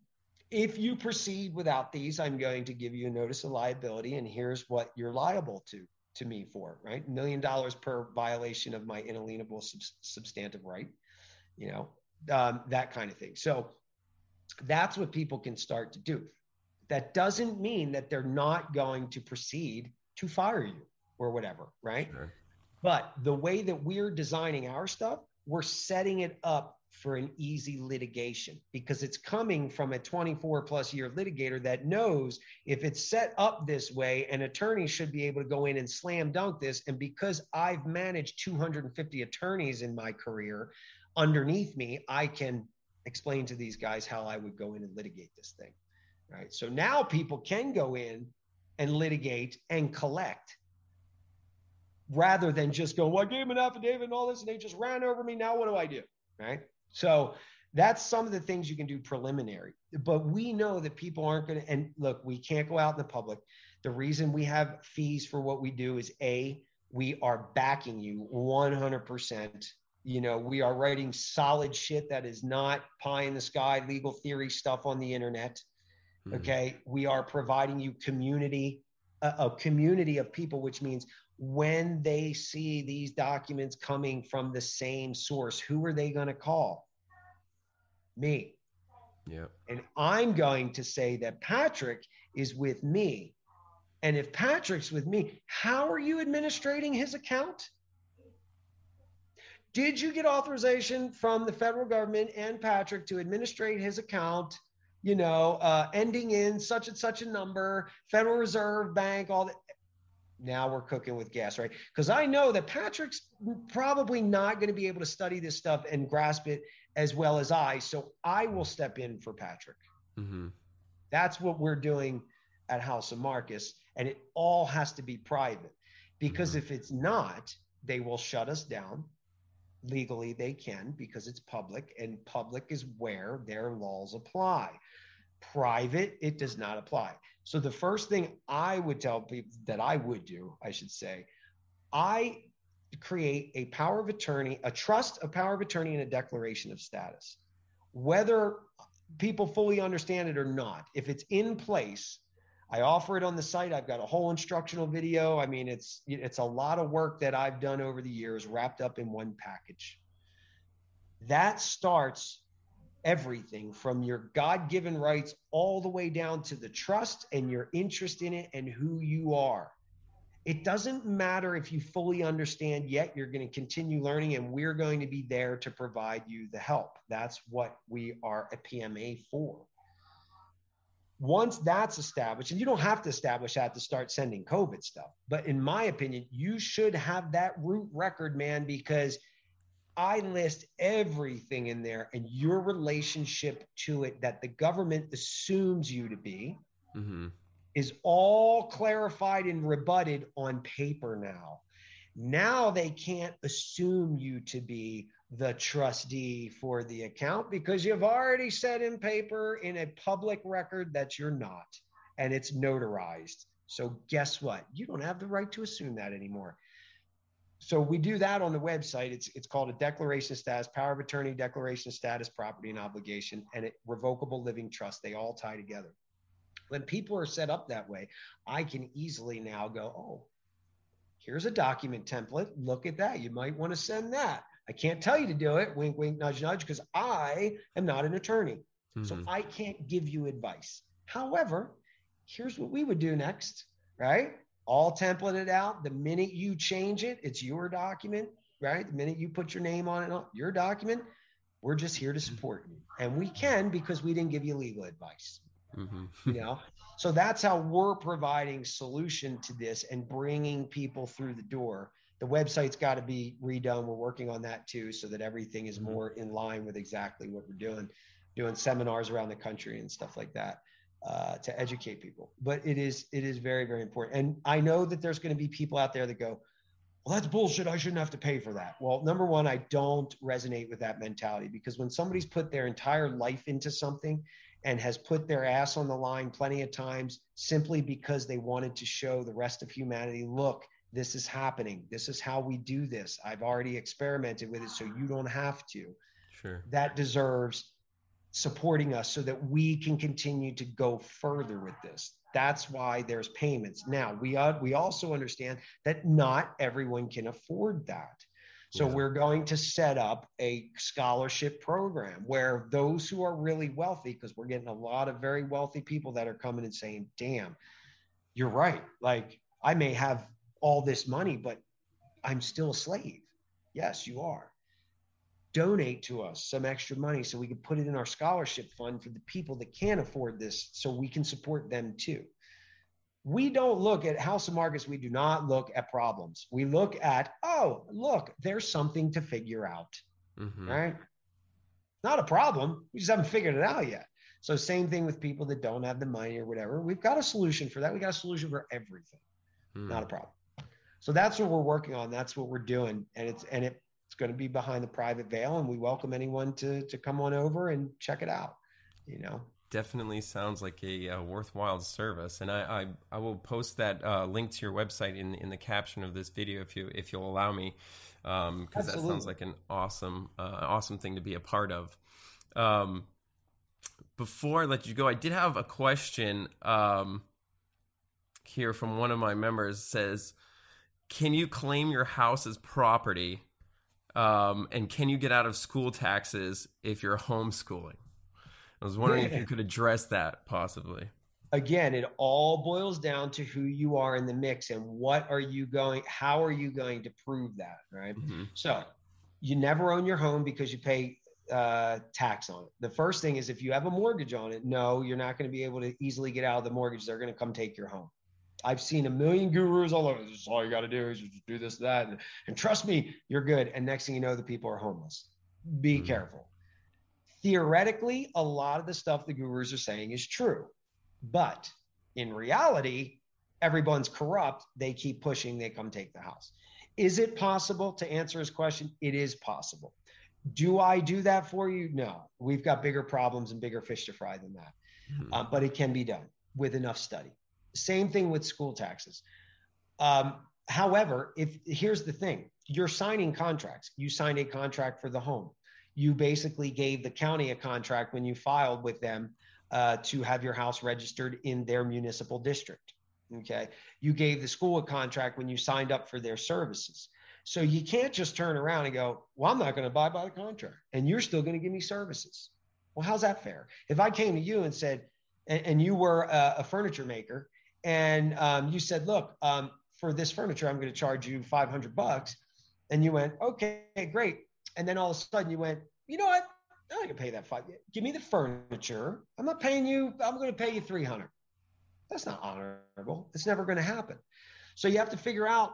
If you proceed without these, I'm going to give you a notice of liability, and here's what you're liable to, to me for, right? Million dollars per violation of my inalienable sub- substantive right, you know, um, that kind of thing. So that's what people can start to do. That doesn't mean that they're not going to proceed to fire you or whatever, right? Sure. But the way that we're designing our stuff, we're setting it up for an easy litigation because it's coming from a twenty-four plus year litigator that knows if it's set up this way, an attorney should be able to go in and slam dunk this. And because I've managed two hundred fifty attorneys in my career underneath me, I can explain to these guys how I would go in and litigate this thing, right? So now people can go in and litigate and collect rather than just go, well, I gave him an affidavit and all this, and they just ran over me. Now what do I do, right? So that's some of the things you can do preliminary. But we know that people aren't going to, and look, we can't go out in the public. The reason we have fees for what we do is, A, we are backing you one hundred percent. You know, we are writing solid shit that is not pie in the sky, legal theory stuff on the internet, mm-hmm. okay? We are providing you community, a, a community of people, which means when they see these documents coming from the same source, who are they going to call? Me. Yeah. And I'm going to say that Patrick is with me And if Patrick's with me, how are you administrating his account? Did you get authorization from the federal government and Patrick to administrate his account, you know, uh, ending in such and such a number, Federal Reserve Bank, all that? Now we're cooking with gas, right? Because I know that Patrick's probably not going to be able to study this stuff and grasp it as well as I. So I will step in for Patrick. Mm-hmm. That's what we're doing at House of Marcus. And it all has to be private, because mm-hmm. if it's not, they will shut us down. Legally, they can, because it's public, and public is where their laws apply. Private, it does not apply. So the first thing I would tell people that I would do, I should say, I create a power of attorney, a trust, a power of attorney, and a declaration of status. Whether people fully understand it or not, if it's in place, I offer it on the site. I've got a whole instructional video. I mean, it's it's a lot of work that I've done over the years wrapped up in one package. That starts everything from your God-given rights all the way down to the trust and your interest in it and who you are. It doesn't matter if you fully understand yet, you're going to continue learning, and we're going to be there to provide you the help. That's what we are a P M A for. Once that's established, and you don't have to establish that to start sending COVID stuff, but in my opinion, you should have that root record, man, because I list everything in there and your relationship to it that the government assumes you to be mm-hmm. is all clarified and rebutted on paper now. Now they can't assume you to be the trustee for the account, because you've already said in paper in a public record that you're not, and it's notarized. So guess what? You don't have the right to assume that anymore. So we do that on the website. It's it's called a declaration of status, power of attorney, declaration of status, property and obligation, and a revocable living trust. They all tie together. When people are set up that way, I can easily now go, oh, here's a document template. Look at that. You might want to send that. I can't tell you to do it, wink, wink, nudge, nudge, because I am not an attorney. Mm-hmm. So I can't give you advice. However, here's what we would do next, right? All templated out. The minute you change it, it's your document, right? The minute you put your name on it, your document, we're just here to support you. And we can, because we didn't give you legal advice. Mm-hmm. You know, so that's how we're providing solution to this and bringing people through the door. The website's got to be redone. We're working on that too, so that everything is more in line with exactly what we're doing, doing seminars around the country and stuff like that uh, to educate people. But it is, it is very, very important. And I know that there's going to be people out there that go, well, that's bullshit. I shouldn't have to pay for that. Well, number one, I don't resonate with that mentality, because when somebody's put their entire life into something and has put their ass on the line plenty of times simply because they wanted to show the rest of humanity, look, this is happening. This is how we do this. I've already experimented with it, so you don't have to. Sure. That deserves supporting us so that we can continue to go further with this. That's why there's payments. Now, we uh, we also understand that not everyone can afford that. So yeah. we're going to set up a scholarship program where those who are really wealthy, because we're getting a lot of very wealthy people that are coming and saying, damn, you're right. Like, I may have all this money, but I'm still a slave. Yes, you are. Donate to us some extra money so we can put it in our scholarship fund for the people that can't afford this, so we can support them too. We don't look at House of Marcus. We do not look at problems. We look at, oh, look, there's something to figure out, mm-hmm. right? Not a problem. We just haven't figured it out yet. So same thing with people that don't have the money or whatever. We've got a solution for that. We got a solution for everything. Mm. Not a problem. So that's what we're working on. That's what we're doing. And it's and it, it's going to be behind the private veil, and we welcome anyone to to come on over and check it out. You know, definitely sounds like a, a worthwhile service. And I, I, I will post that uh, link to your website in, in the caption of this video, if you, if you'll allow me, um, because that sounds like an awesome, uh, awesome thing to be a part of. Um, before I let you go, I did have a question um, here from one of my members. It says, can you claim your house as property? Um, and can you get out of school taxes if you're homeschooling? I was wondering yeah. if you could address that possibly. again, it all boils down to who you are in the mix and what are you going, how are you going to prove that, right? Mm-hmm. So you never own your home because you pay uh, tax on it. The first thing is if you have a mortgage on it, no, you're not going to be able to easily get out of the mortgage. They're going to come take your home. I've seen a million gurus all over. This is all you got to do is just do this, that, and, and trust me, you're good. And next thing you know, the people are homeless. Be mm-hmm. careful. Theoretically, a lot of the stuff the gurus are saying is true. But in reality, everyone's corrupt. They keep pushing. They come take the house. Is it possible to answer his question? It is possible. Do I do that for you? No. We've got bigger problems and bigger fish to fry than that. Mm-hmm. Uh, but it can be done with enough study. Same thing with school taxes. Um, however, if here's the thing, you're signing contracts. You signed a contract for the home. You basically gave the county a contract when you filed with them uh, to have your house registered in their municipal district. Okay. You gave the school a contract when you signed up for their services. So you can't just turn around and go, well, I'm not going to abide by the contract and you're still going to give me services. Well, how's that fair? If I came to you and said, and, and you were a, a furniture maker and um, you said, look, um, for this furniture, I'm going to charge you five hundred bucks. And you went, okay, great. And then all of a sudden you went, you know what? I'm not going to pay that five. Give me the furniture. I'm not paying you. I'm going to pay you three hundred. That's not honorable. It's never going to happen. So you have to figure out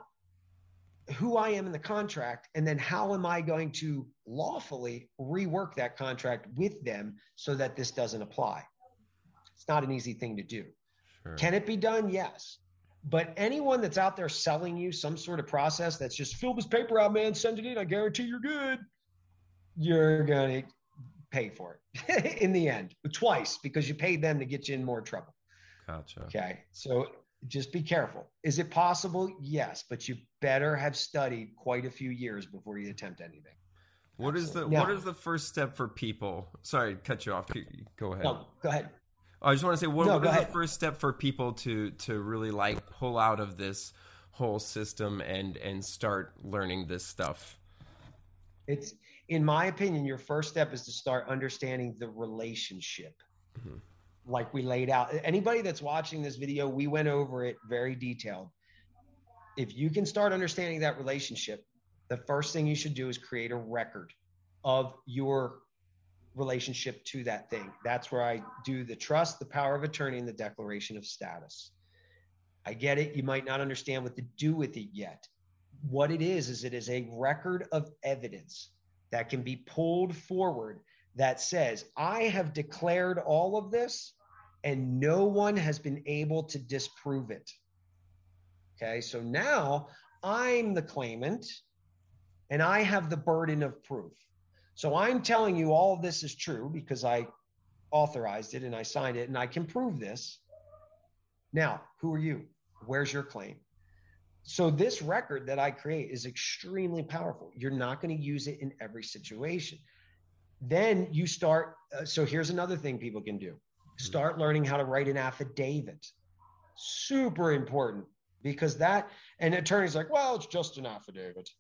who I am in the contract. And then how am I going to lawfully rework that contract with them so that this doesn't apply? It's not an easy thing to do. Sure. Can it be done? Yes. But anyone that's out there selling you some sort of process that's just fill this paper out, man, send it in, I guarantee you're good. You're going to pay for it in the end twice because you paid them to get you in more trouble. Gotcha. Okay. So just be careful. Is it possible? Yes. But you better have studied quite a few years before you attempt anything. What Absolutely. is the, now, what is the first step for people? Sorry, cut you off. Go ahead. No, go ahead. I just want to say, what, no, what is ahead. the first step for people to to really like pull out of this whole system and and start learning this stuff? It's, in my opinion, your first step is to start understanding the relationship, mm-hmm. like we laid out. Anybody that's watching this video, we went over it very detailed. If you can start understanding that relationship, the first thing you should do is create a record of your relationship to that thing. That's where I do the trust, the power of attorney, and the declaration of status. I get it. You might not understand what to do with it yet. What it is, is it is a record of evidence that can be pulled forward that says, I have declared all of this and no one has been able to disprove it. Okay. So now I'm the claimant and I have the burden of proof. So I'm telling you all of this is true because I authorized it and I signed it and I can prove this. Now, who are you? Where's your claim? So this record that I create is extremely powerful. You're not going to use it in every situation. Then you start. Uh, so here's another thing people can do. Start learning how to write an affidavit. Super important because that, and attorneys like, well, it's just an affidavit.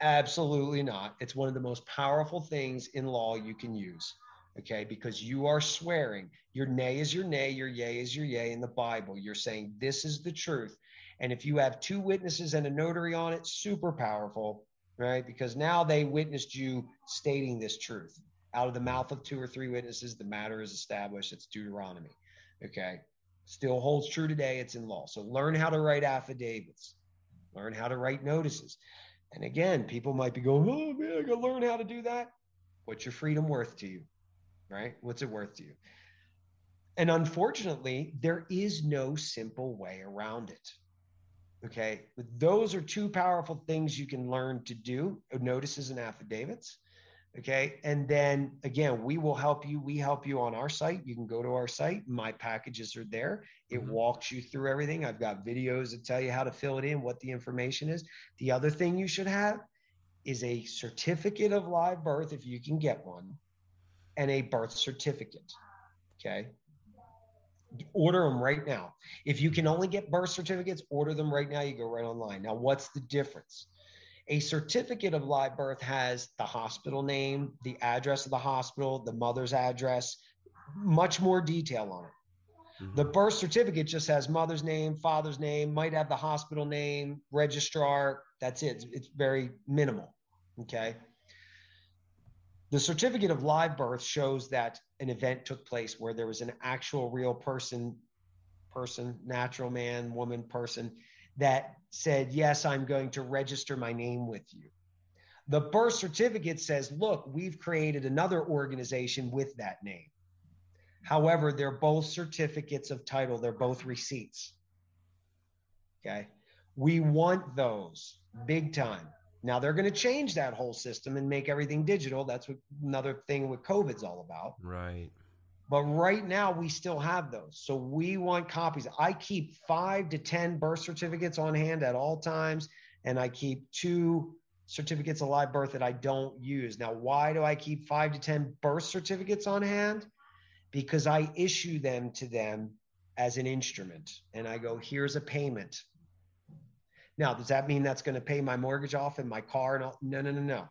Absolutely not. It's one of the most powerful things in law you can use, okay? Because you are swearing. Your nay is your nay, your yay is your yay in the Bible. You're saying this is the truth. And if you have two witnesses and a notary on it, super powerful, right? Because now they witnessed you stating this truth. Out of the mouth of two or three witnesses, the matter is established. It's Deuteronomy, okay? Still holds true today. It's in law. So learn how to write affidavits. Learn how to write notices. And again, people might be going, oh man, I gotta learn how to do that. What's your freedom worth to you, right? What's it worth to you? And unfortunately, there is no simple way around it, okay? But those are two powerful things you can learn to do, notices and affidavits, okay? And then again, we will help you. We help you on our site. You can go to our site. My packages are there. It mm-hmm. walks you through everything. I've got videos that tell you how to fill it in, what the information is. The other thing you should have is a certificate of live birth, if you can get one, and a birth certificate, okay? Order them right now. If you can only get birth certificates, order them right now. You go right online. Now, what's the difference? A certificate of live birth has the hospital name, the address of the hospital, the mother's address, much more detail on it. Mm-hmm. The birth certificate just has mother's name, father's name, might have the hospital name, registrar. That's it. It's very minimal. Okay. The certificate of live birth shows that an event took place where there was an actual real person, person, natural man, woman, person that said, yes, I'm going to register my name with you. The birth certificate says, look, we've created another organization with that name. However, they're both certificates of title. They're both receipts. Okay. We want those big time. Now they're going to change that whole system and make everything digital. That's what another thing with COVID's all about. Right. But right now we still have those. So we want copies. I keep five to ten birth certificates on hand at all times. And I keep two certificates of live birth that I don't use. Now, why do I keep five to ten birth certificates on hand? Because I issue them to them as an instrument. And I go, here's a payment. Now, does that mean that's going to pay my mortgage off and my car? And all? No, no, no, no.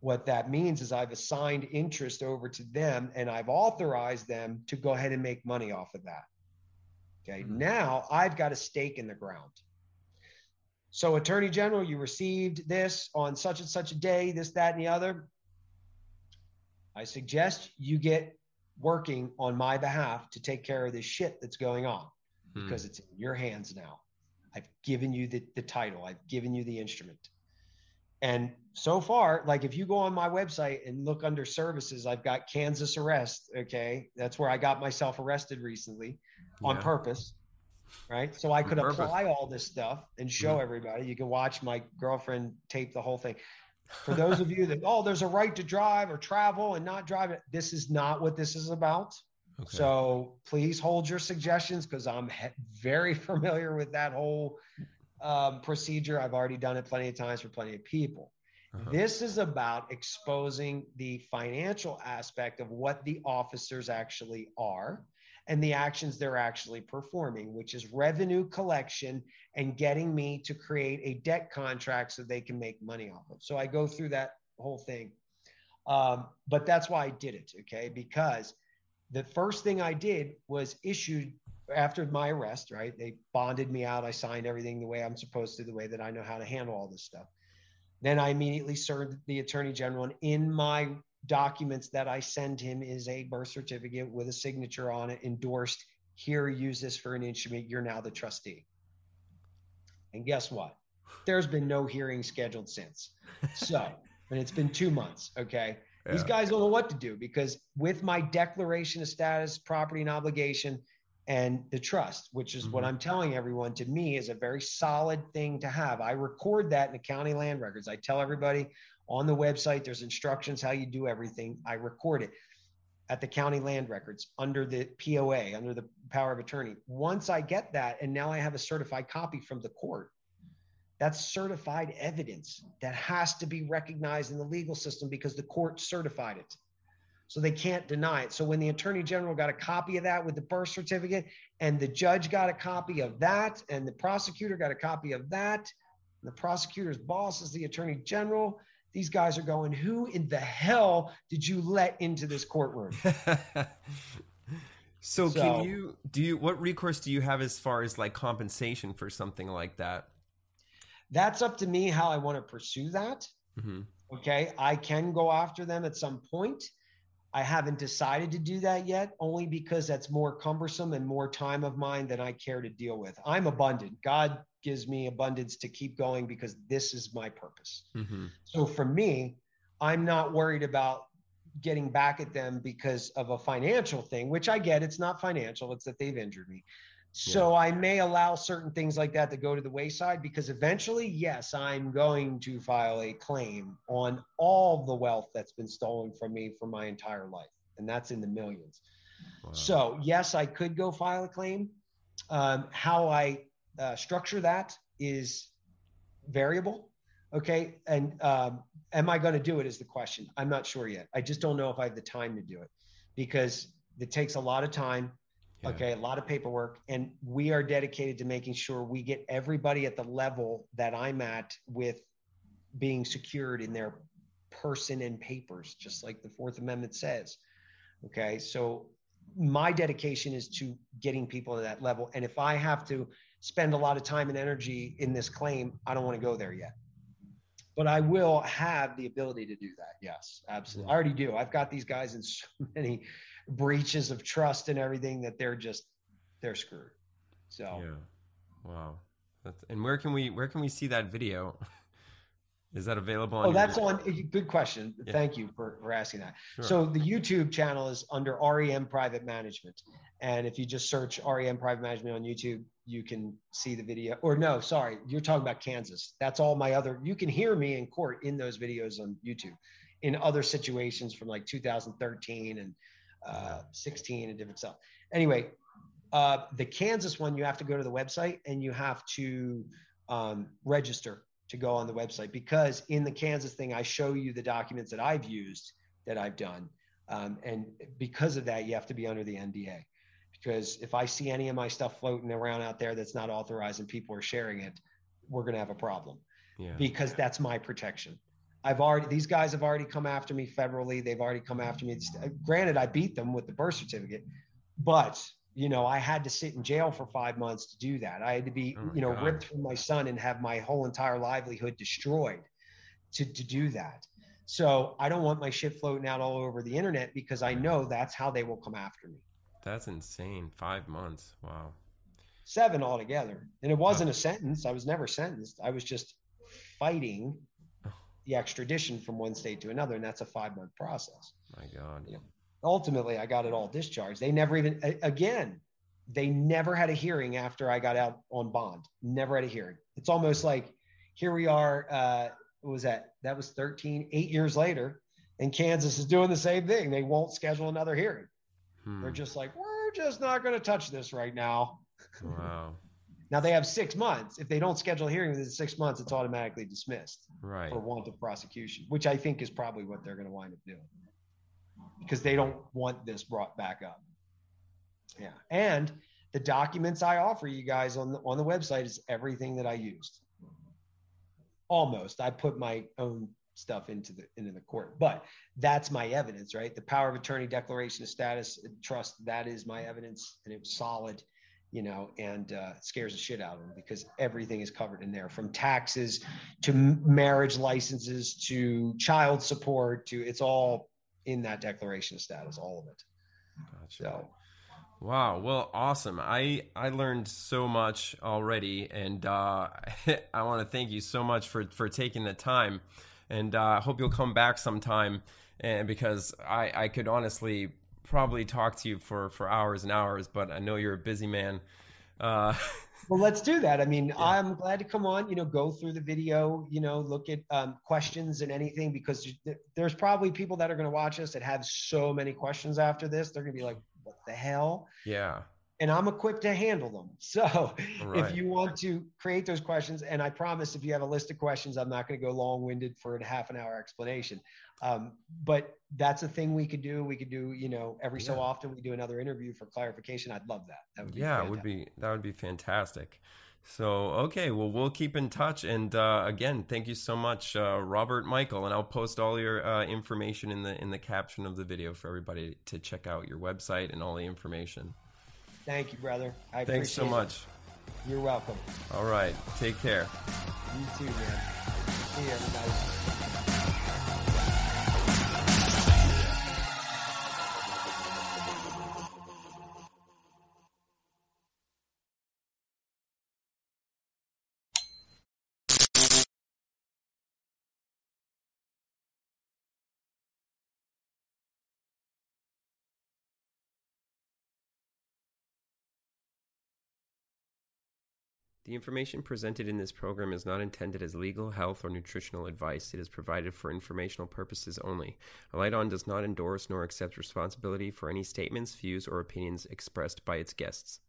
What that means is I've assigned interest over to them and I've authorized them to go ahead and make money off of that. Okay. Mm-hmm. Now I've got a stake in the ground. So, Attorney General, you received this on such and such a day, this, that, and the other. I suggest you get working on my behalf to take care of this shit that's going on hmm. because it's in your hands now. I've given you the, the title. I've given you the instrument. And so far, like if you go on my website and look under services, I've got Kansas arrest. Okay. That's where I got myself arrested recently yeah. on purpose. Right. So I on could purpose. apply all this stuff and show yeah. everybody. You can watch my girlfriend tape the whole thing. For those of you that, oh, there's a right to drive or travel and not drive. This is not what this is about. Okay. So please hold your suggestions because I'm he- very familiar with that whole um, procedure. I've already done it plenty of times for plenty of people. Uh-huh. This is about exposing the financial aspect of what the officers actually are and the actions they're actually performing, which is revenue collection and getting me to create a debt contract so they can make money off of. So I go through that whole thing. Um, but that's why I did it, okay? Because the first thing I did was issued after my arrest, right? They bonded me out. I signed everything the way I'm supposed to, the way that I know how to handle all this stuff. Then I immediately served the Attorney General, and in my documents that I send him is a birth certificate with a signature on it, endorsed. Here, use this for an instrument. You're now the trustee. And guess what? There's been no hearing scheduled since. So, and it's been two months. Okay. Yeah. These guys don't know what to do because with my declaration of status, property and obligation, and the trust, which is mm-hmm. what I'm telling everyone, to me is a very solid thing to have. I record that in the county land records. I tell everybody on the website, there's instructions how you do everything. I record it at the county land records under the P O A, under the power of attorney. Once I get that, and now I have a certified copy from the court, that's certified evidence that has to be recognized in the legal system because the court certified it. So they can't deny it. So when the Attorney General got a copy of that with the birth certificate, and the judge got a copy of that, and the prosecutor got a copy of that, and the prosecutor's boss is the Attorney General, these guys are going, who in the hell did you let into this courtroom? so, so can you, do you, what recourse do you have as far as like compensation for something like that? That's up to me how I want to pursue that. Mm-hmm. Okay. I can go after them at some point. I haven't decided to do that yet, only because that's more cumbersome and more time of mine than I care to deal with. I'm abundant. God gives me abundance to keep going because this is my purpose. Mm-hmm. So for me, I'm not worried about getting back at them because of a financial thing, which I get. It's not financial. It's that they've injured me. Yeah. So I may allow certain things like that to go to the wayside because eventually, yes, I'm going to file a claim on all the wealth that's been stolen from me for my entire life. And that's in the millions. Wow. So yes, I could go file a claim. Um, how I Uh, structure that is variable. Okay. And um, am I going to do it is the question. I'm not sure yet. I just don't know if I have the time to do it because it takes a lot of time. Yeah. Okay. A lot of paperwork. And we are dedicated to making sure we get everybody at the level that I'm at with being secured in their person and papers, just like the Fourth Amendment says. Okay. So my dedication is to getting people to that level. And if I have to spend a lot of time and energy in this claim, I don't want to go there yet. But I will have the ability to do that. Yes, absolutely. I already do. I've got these guys in so many breaches of trust and everything that they're just, they're screwed. So, yeah. Wow. That's, and where can we, where can we see that video? Is that available? On oh, that's YouTube? On. Good question. Yeah. Thank you for, for asking that. Sure. So the YouTube channel is under R E M Private Management. And if you just search R E M Private Management on YouTube, you can see the video. Or no, sorry, you're talking about Kansas. That's all my other, you can hear me in court in those videos on YouTube, in other situations from like two thousand thirteen and uh, sixteen and different stuff. Anyway, uh, the Kansas one, you have to go to the website and you have to um, register to go on the website, because in the Kansas thing, I show you the documents that I've used, that I've done. Um, and because of that, you have to be under the N D A, because if I see any of my stuff floating around out there that's not authorized and people are sharing it, we're going to have a problem. Yeah. Because that's my protection. I've already, these guys have already come after me federally. They've already come after me. Granted, I beat them with the birth certificate, but you know, I had to sit in jail for five months to do that. I had to be, oh you know, God. ripped from my son and have my whole entire livelihood destroyed to, to do that. So I don't want my shit floating out all over the internet, because I know that's how they will come after me. That's insane. Five months. Wow. Seven altogether. And it wasn't wow. a sentence. I was never sentenced. I was just fighting the extradition from one state to another. And that's a five month process. My God. You know? Ultimately, I got it all discharged. They never even, again, they never had a hearing after I got out on bond. Never had a hearing. It's almost like here we are. Uh, what was that? That was thirteen, eight years later. And Kansas is doing the same thing. They won't schedule another hearing. Hmm. They're just like, we're just not going to touch this right now. Wow. Now they have six months. If they don't schedule a hearing within six months, it's automatically dismissed. Right. For want of prosecution, which I think is probably what they're going to wind up doing, because they don't want this brought back up. Yeah. And the documents I offer you guys on the, on the website is everything that I used. Almost. I put my own stuff into the, into the court, but that's my evidence, right? The power of attorney, declaration of status, trust, that is my evidence. And it was solid, you know, and uh, scares the shit out of them, because everything is covered in there, from taxes to marriage licenses, to child support, to it's all in that declaration of status, all of it. Gotcha. So. Wow. Well, awesome. I, I learned so much already. And uh, I want to thank you so much for, for taking the time, and I uh, hope you'll come back sometime. And because I, I could honestly probably talk to you for, for hours and hours, but I know you're a busy man. Uh, well, let's do that. I mean, yeah. I'm glad to come on, you know, go through the video, you know, look at um, questions and anything, because there's probably people that are going to watch us that have so many questions after this. They're going to be like, what the hell? Yeah. And I'm equipped to handle them. So right. if you want to create those questions, and I promise if you have a list of questions, I'm not going to go long-winded for a half an hour explanation. Um, but that's a thing we could do. We could do, you know, every yeah. so often we do another interview for clarification. I'd love that. That would be yeah, it would be, that would be fantastic. So, okay. Well, we'll keep in touch. And, uh, again, thank you so much, uh, Robert Michael, and I'll post all your, uh, information in the, in the caption of the video for everybody to check out your website and all the information. Thank you, brother. I Thanks so much. It. You're welcome. All right. Take care. You too, man. See you, everybody. The information presented in this program is not intended as legal, health, or nutritional advice. It is provided for informational purposes only. Light On does not endorse nor accept responsibility for any statements, views, or opinions expressed by its guests.